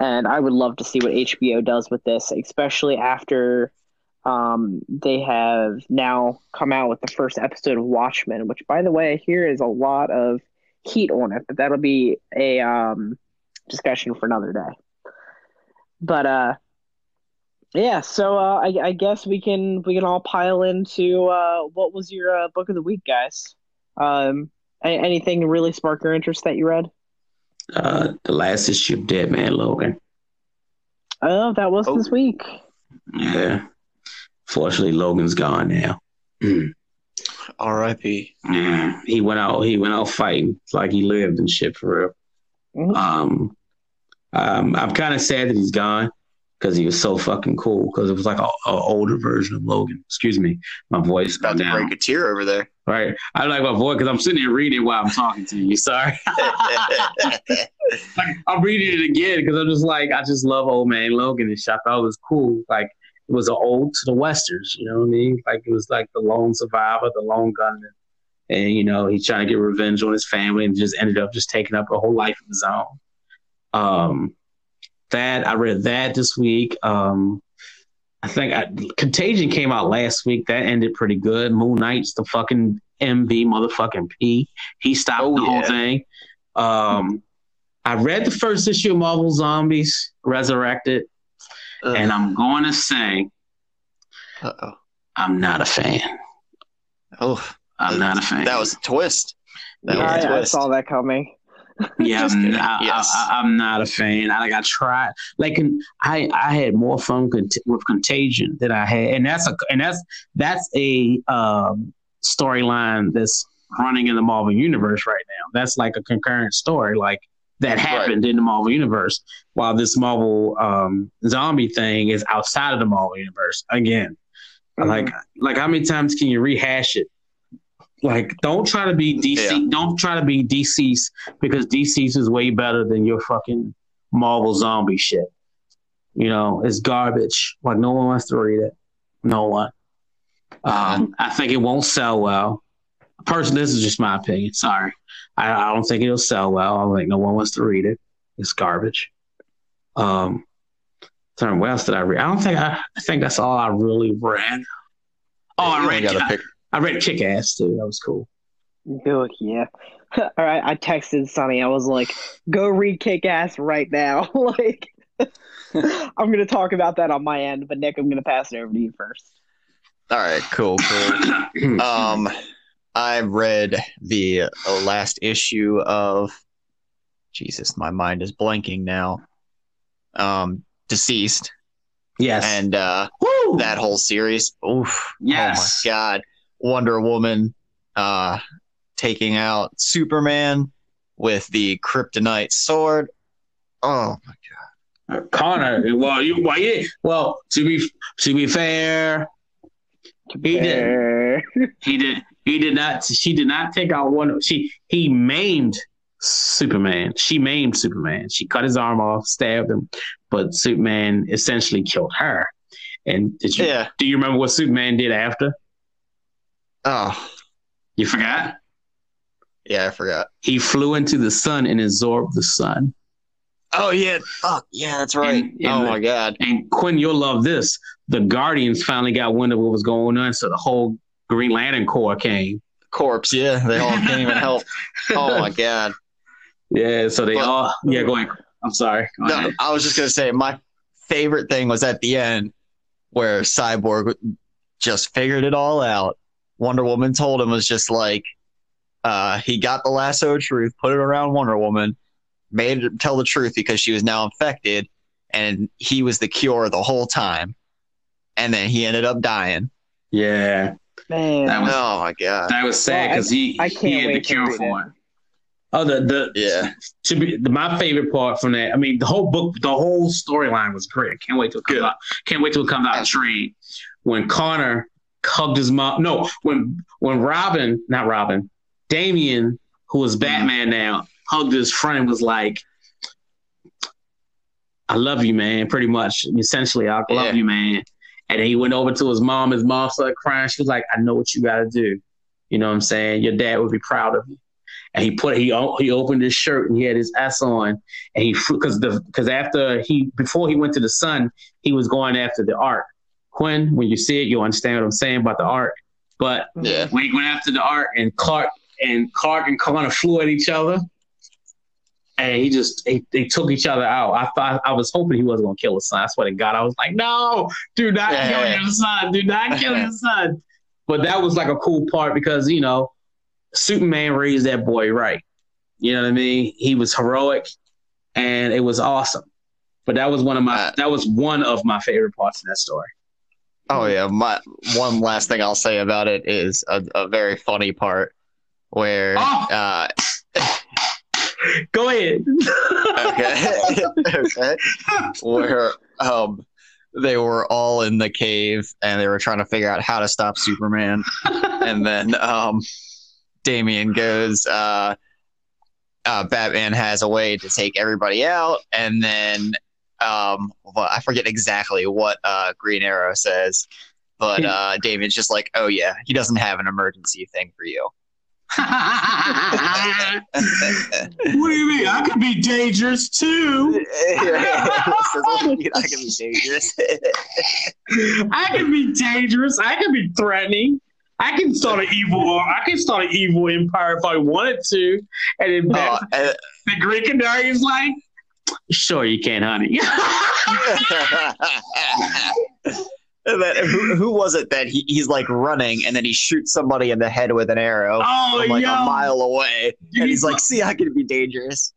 and I would love to see what H B O does with this, especially after um, they have now come out with the first episode of Watchmen, which, by the way, here is a lot of heat on it, but that'll be a um, discussion for another day. But uh. Yeah, so uh, I, I guess we can we can all pile into uh, what was your uh, book of the week, guys? Um, anything really sparked your interest that you read? Uh, the last issue of Dead Man Logan. Oh, that was oh. this week. Yeah. Fortunately, Logan's gone now. R I P Yeah, he went out. He went out fighting like he lived and shit for real. Mm-hmm. Um, um, I'm kind of sad that he's gone. Because he was so fucking cool. Because it was like an older version of Logan. Excuse me, my voice about to break a tear over there. Right, I like my voice because I'm sitting here reading while I'm talking to you. Sorry, like, I'm reading it again because I'm just like, I just love old man Logan and shit. I thought it was cool. Like it was an ode to the Westerns. You know what I mean? Like it was like the lone survivor, the lone gunman, and you know he's trying to get revenge on his family and just ended up just taking up a whole life of his own. Um. That I read that this week. Um, I think I, Contagion came out last week. That ended pretty good. Moon Knight's the fucking M V motherfucking P. He stopped oh, the yeah. whole thing. Um, I read the first issue of Marvel Zombies Resurrected, uh, and I'm going to say, uh-oh. I'm not a fan. Oh, I'm not a fan. That was a twist. That yeah, was a twist. I saw that coming. Yeah, I'm, I, yes. I, I, I'm not a fan. I, like I tried, like I, I had more fun cont- with Contagion than I had, and that's a and that's that's a um, storyline that's running in the Marvel universe right now. That's like a concurrent story, like that happened right. in the Marvel universe, while this Marvel um, zombie thing is outside of the Marvel universe again. Mm-hmm. Like, like how many times can you rehash it? Like, don't try to be D C. Yeah. Don't try to be D C's because D C's is way better than your fucking Marvel zombie shit. You know, it's garbage. Like, no one wants to read it. No one. Um, I think it won't sell well. Personally, this is just my opinion. Sorry. I, I don't think it'll sell well. I'm like, no one wants to read it. It's garbage. Um, sorry, what else did I read? I don't think I, I think that's all I really read. Oh, I read it. I read Kick-Ass, too. That was cool. Oh, yeah. All right, I texted Sonny. I was like, go read Kick-Ass right now. Like, I'm going to talk about that on my end, but, Nick, I'm going to pass it over to you first. All right, cool, cool. um, I read the last issue of... Jesus, my mind is blanking now. Um, Deceased. Yes. And uh, that whole series. Oof. Yes. Oh, my God. Wonder Woman uh, taking out Superman with the kryptonite sword. Oh my God, Connor! Well, you, well, yeah. well to be to be fair, he fair. did. He did. He did not. She did not take out one. She he maimed Superman. She maimed Superman. She cut his arm off, stabbed him, but Superman essentially killed her. And did you? Yeah. Do you remember what Superman did after? Oh, you forgot? Yeah, I forgot. He flew into the sun and absorbed the sun. Oh, yeah. Fuck. Yeah, that's right. And, and oh, the, my God. And Quinn, you'll love this. The Guardians finally got wind of what was going on, so the whole Green Lantern Corps came. Corpse, yeah. They all came and helped. Oh, my God. Yeah, so they but, all... Yeah, go ahead. I'm sorry. Go no, ahead. I was just going to say, my favorite thing was at the end where Cyborg just figured it all out. Wonder Woman told him, was just like, uh, he got the lasso of truth, put it around Wonder Woman, made her tell the truth because she was now infected, and he was the cure the whole time. And then he ended up dying. Yeah. Man. That was, oh, my God. That was sad because well, he, I he had the cure for it. Oh, the, the yeah. To be the, my favorite part from that. I mean, the whole book, the whole storyline was great. Can't wait till it comes Good. out. Can't wait till it comes out. Trade when Connor hugged his mom. No, when when Robin, not Robin, Damian, who was Batman now, hugged his friend and was like, "I love you, man." Pretty much, essentially, I love yeah. you, man. And then he went over to his mom. His mom started crying. She was like, "I know what you got to do. You know what I'm saying? Your dad would be proud of you." And he put he he opened his shirt and he had his S on, and he because the because after he before he went to the sun, he was going after the art. Quinn, when you see it, you'll understand what I'm saying about the art. But yeah. when he went after the art, and Clark and Clark and Connor flew at each other, and he just he, they took each other out. I thought I was hoping he wasn't gonna kill his son. I swear to God, I was like, no, do not yeah. kill your son, do not kill your son. But that was like a cool part because you know. Superman raised that boy right. You know what I mean? He was heroic and it was awesome. But that was one of my uh, that was one of my favorite parts in that story. Oh yeah, my one last thing I'll say about it is a, a very funny part where oh! uh Go ahead. okay. okay. Where um they were all in the cave and they were trying to figure out how to stop Superman and then um Damian goes, uh, uh, Batman has a way to take everybody out. And then um, well, I forget exactly what uh, Green Arrow says, but uh, Damian's just like, oh, yeah, he doesn't have an emergency thing for you. What do you mean? I could be dangerous, too. I could be dangerous. I could be dangerous. I could be threatening. I can start an evil. I can start an evil empire if I wanted to, and then oh, uh, the Green Canary is like, "Sure, you can, honey." And then, who, who was it that he, he's like running, and then he shoots somebody in the head with an arrow oh, from like yo. a mile away, and he's like, "See, I can be dangerous."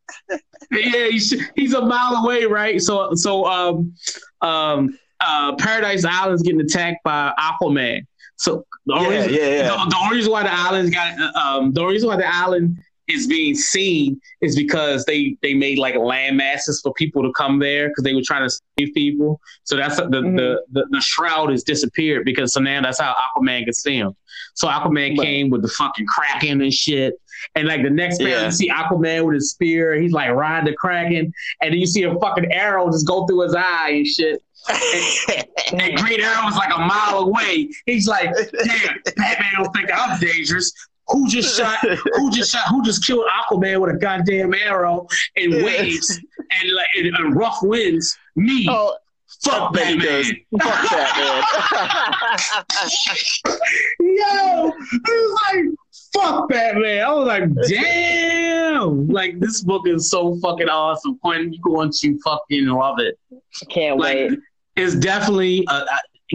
yeah, he's, he's a mile away, right? So, so um, um, uh, Paradise Island's getting attacked by Aquaman. So the only, yeah, reason, yeah, yeah. The, the only reason why the island got um, the reason why the island is being seen is because they, they made like land masses for people to come there because they were trying to save people. So that's the, mm-hmm. the, the the shroud has disappeared because so now that's how Aquaman could see him. So Aquaman but, came with the fucking Kraken and shit, and like the next panel yeah. you see Aquaman with his spear, and he's like riding the Kraken, and then you see a fucking arrow just go through his eye and shit. And, and Green Arrow was like a mile away. He's like, damn, Batman don't think I'm dangerous. Who just shot? Who just shot? Who just killed Aquaman with a goddamn arrow and waves and like and, and rough winds? Me. Oh. Fuck Batman. Fuck that man. Yo, he was like, fuck Batman. I was like, damn. Like, this book is so fucking awesome. Quinn, you're going to fucking love it. I can't like, wait. It's definitely, uh,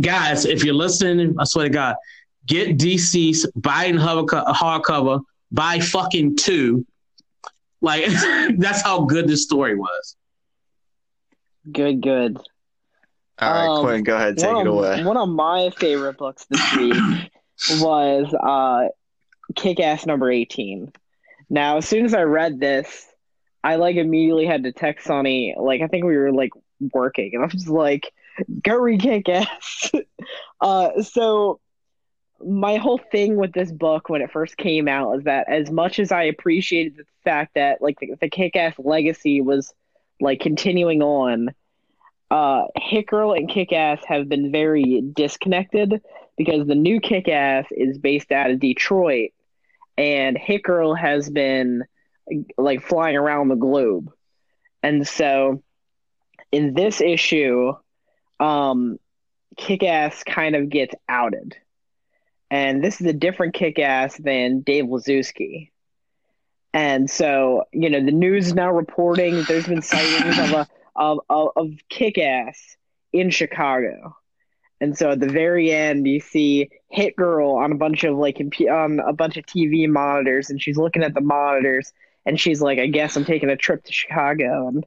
guys, if you're listening, I swear to God, get D C's Biden hardcover by fucking two. Like, that's how good this story was. Good, good. All right, um, Quinn, go ahead, take of, it away. One of my favorite books this week was uh, Kick-Ass number eighteen. Now, as soon as I read this, I like immediately had to text Sonny. Like, I think we were like working, and I was like, "Go read Kick-Ass." uh, so, my whole thing with this book when it first came out is that as much as I appreciated the fact that like the, the Kick-Ass legacy was like continuing on. Uh, Hit Girl and Kick-Ass have been very disconnected because the new Kick-Ass is based out of Detroit and Hit Girl has been like flying around the globe. And so in this issue, um, Kick-Ass kind of gets outed. And this is a different Kick-Ass than Dave Liszewski. And so, you know, the news is now reporting that there's been sightings of a of, of, of Kick-Ass in Chicago. And so at the very end, you see Hit Girl on a bunch of like on a bunch of T V monitors, and she's looking at the monitors, and she's like, "I guess I'm taking a trip to Chicago." And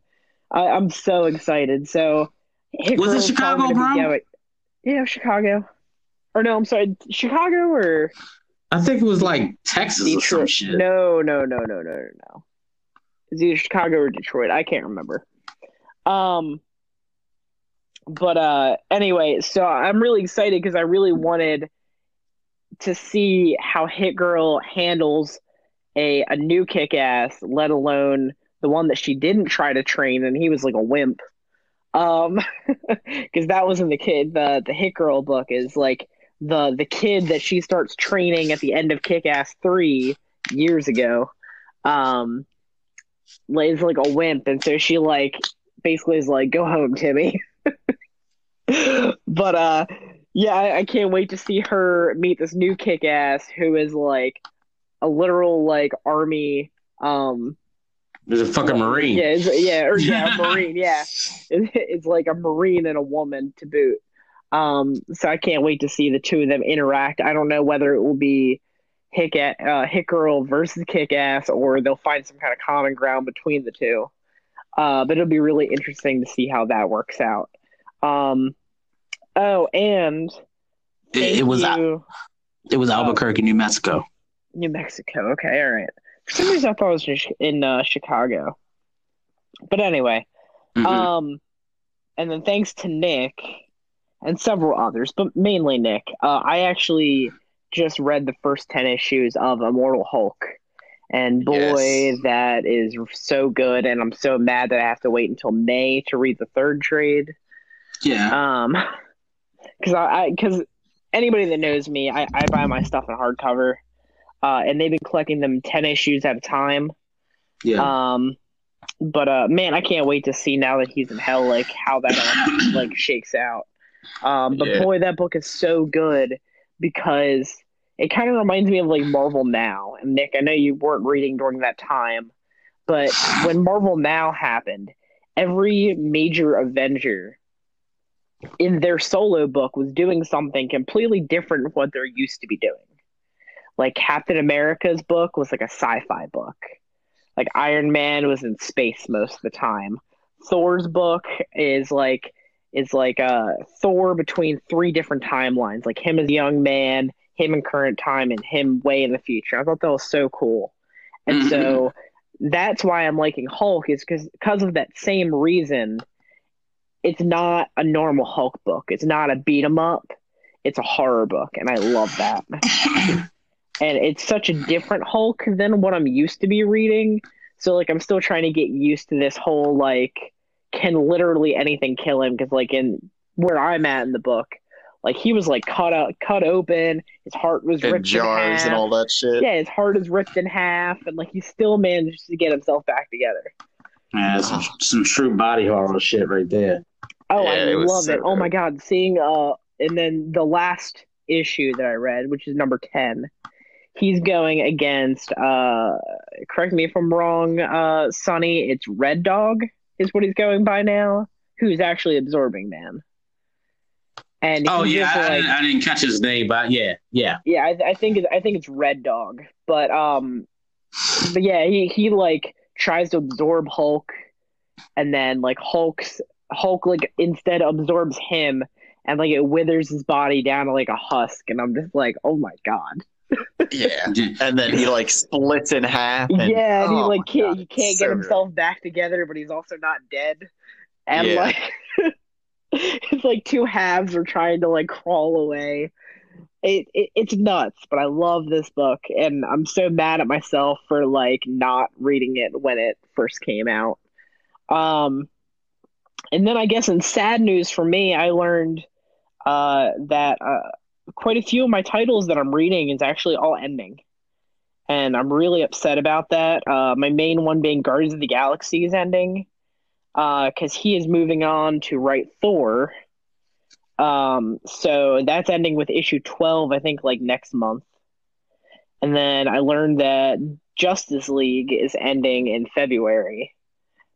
I, I'm so excited. So Hit was Girl's it Chicago, bro? Yeah, you know, Chicago. Or no, I'm sorry, Chicago or I think it was like Texas Detroit. Or some shit. No, no, no, no, no, no, no. It's either Chicago or Detroit. I can't remember. Um, but uh, anyway, so I'm really excited because I really wanted to see how Hit Girl handles a a new Kick-Ass, let alone the one that she didn't try to train, and he was like a wimp. Um, because that was in the kid the the Hit Girl book is like. The the kid that she starts training at the end of Kick-Ass three years ago um, is like a wimp. And so she like basically is like, go home, Timmy. But uh, yeah, I, I can't wait to see her meet this new Kick-Ass who is like a literal like army. Um, There's a fucking Marine. Yeah, it's, yeah, or, yeah, a Marine. Yeah, it, it's like a Marine and a woman to boot. Um, so I can't wait to see the two of them interact. I don't know whether it will be Hit, uh, Hit Girl versus Kick-Ass, or they'll find some kind of common ground between the two. Uh, but it'll be really interesting to see how that works out. Um, oh, and it, it was you, it was Albuquerque, uh, New Mexico. New Mexico. Okay, all right. For some reason, I thought it was in uh, Chicago. But anyway, mm-hmm. um, and then thanks to Nick. And several others, but mainly Nick. Uh, I actually just read the first ten issues of Immortal Hulk. And boy, yes. That is so good. And I'm so mad that I have to wait until May to read the third trade. Yeah. Um, because I, because anybody that knows me, I, I buy my stuff in hardcover. Uh, and they've been collecting them ten issues at a time. Yeah. Um, but uh, man, I can't wait to see now that he's in hell, like how that all, like shakes out. Um, but yeah. Boy, that book is so good because it kind of reminds me of like Marvel Now. And Nick, I know you weren't reading during that time, but when Marvel Now happened, every major Avenger in their solo book was doing something completely different from what they're used to be doing. Like Captain America's book was like a sci-fi book. Like Iron Man was in space most of the time. Thor's book is like Is like uh, Thor between three different timelines, like him as a young man, him in current time, and him way in the future. I thought that was so cool. And mm-hmm. so that's why I'm liking Hulk, is because because of that same reason. It's not a normal Hulk book. It's not a beat 'em up. It's a horror book, and I love that. And it's such a different Hulk than what I'm used to be reading. So like I'm still trying to get used to this whole like, can literally anything kill him? Because like in where I'm at in the book, like he was like cut out, cut open. His heart was ripped in jars and all that shit. Yeah, his heart is ripped in half, and like he still managed to get himself back together. Yeah, that's some, some true body horror shit right there. Oh, yeah, I it love so it. Good. Oh my god, seeing uh, and then the last issue that I read, which is number ten, he's going against uh, correct me if I'm wrong, uh, Sonny. It's Red Dog. Is what he's going by now, who's actually absorbing man. And oh yeah, I, like, didn't, I didn't catch his name, but yeah, yeah, yeah. I, I think it's, I think it's Red Dog, but um, but yeah, he he like tries to absorb Hulk, and then like Hulk's Hulk like instead absorbs him, and like it withers his body down to like a husk, and I'm just like, oh my god. Yeah, and then he like splits in half. And, yeah, and he oh like can't, God, he can't so get himself weird. Back together, but he's also not dead. And yeah. like, it's like two halves are trying to like crawl away. It, it it's nuts, but I love this book, and I'm so mad at myself for like not reading it when it first came out. Um, and then I guess in sad news for me, I learned uh that uh. Quite a few of my titles that I'm reading is actually all ending. And I'm really upset about that. Uh, my main one being Guardians of the Galaxy's ending, because uh, he is moving on to write Thor. Um, so that's ending with issue twelve, I think, like next month. And then I learned that Justice League is ending in February,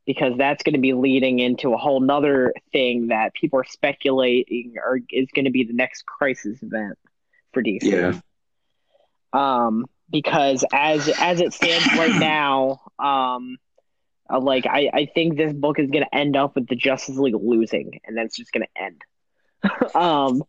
because that's going to be leading into a whole nother thing that people are speculating or is going to be the next Crisis event for D C. Yeah. Um, because as as it stands right now, um, like I, I think this book is going to end up with the Justice League losing, and that's just going to end. um,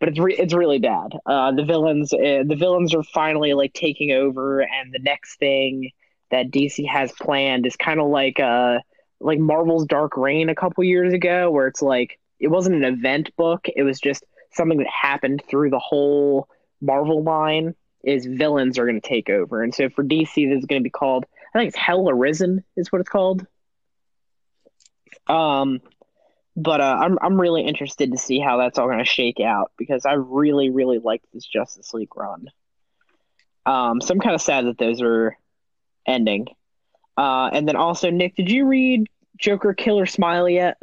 but it's re- it's really bad. Uh, the villains uh, the villains are finally like taking over, and the next thing that D C has planned is kind of like uh like Marvel's Dark Reign a couple years ago, where it's like it wasn't an event book; it was just something that happened through the whole Marvel line. Is villains are going to take over, and so for D C, this is going to be called, I think it's Hell Arisen is what it's called. Um, but uh, I'm I'm really interested to see how that's all going to shake out, because I really really liked this Justice League run. Um, so I'm kind of sad that those are ending. Uh, and then also, Nick, did you read Joker Killer Smile yet?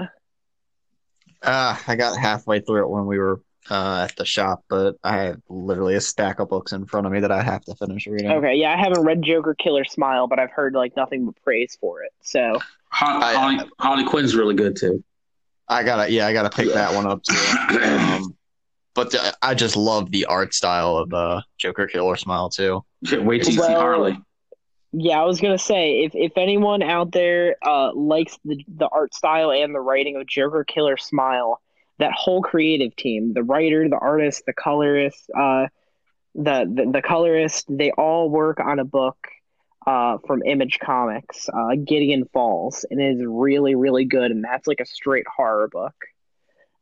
Uh, I got halfway through it when we were Uh, at the shop, but I have literally a stack of books in front of me that I have to finish reading. Okay, yeah, I haven't read Joker Killer Smile, but I've heard like nothing but praise for it. So Holly, Holly, Holly Quinn's really good too. I gotta, yeah, I gotta pick yeah. that one up too. Um, but the, I just love the art style of uh, Joker Killer Smile too. Wait till you well, see Harley. Yeah, I was gonna say if if anyone out there uh, likes the the art style and the writing of Joker Killer Smile. That whole creative team, the writer, the artist, the colorist, uh, the, the the colorist, they all work on a book uh, from Image Comics, uh, Gideon Falls, and it is really, really good, and that's like a straight horror book.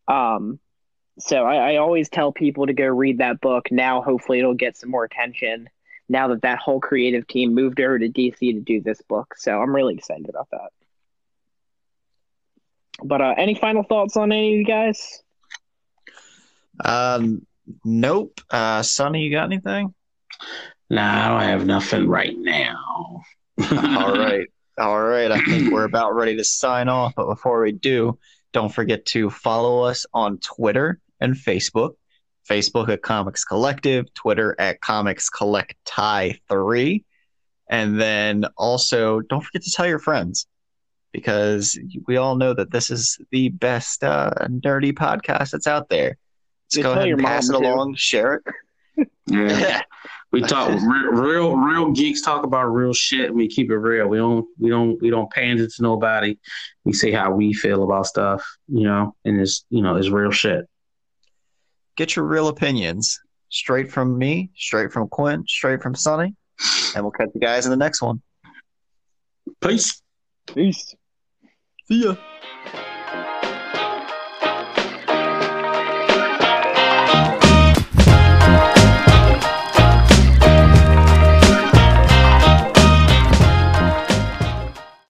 Um, so I, I always tell people to go read that book. Now hopefully it'll get some more attention, now that that whole creative team moved over to D C to do this book. So I'm really excited about that. But uh, any final thoughts on any of you guys? Um, nope. Uh, Sonny, you got anything? No, I have nothing right now. All right. All right. I think we're about ready to sign off. But before we do, don't forget to follow us on Twitter and Facebook. Facebook at Comics Collective, Twitter at Comics Collecti three. And then also, don't forget to tell your friends, because we all know that this is the best uh, nerdy podcast that's out there. Just go ahead and pass it along, share it. Yeah. We talk re- real, real geeks talk about real shit, and we keep it real. We don't, we don't, we don't pander to nobody. We say how we feel about stuff, you know, and it's, you know, it's real shit. Get your real opinions straight from me, straight from Quinn, straight from Sonny, and we'll catch you guys in the next one. Peace. Peace. See ya.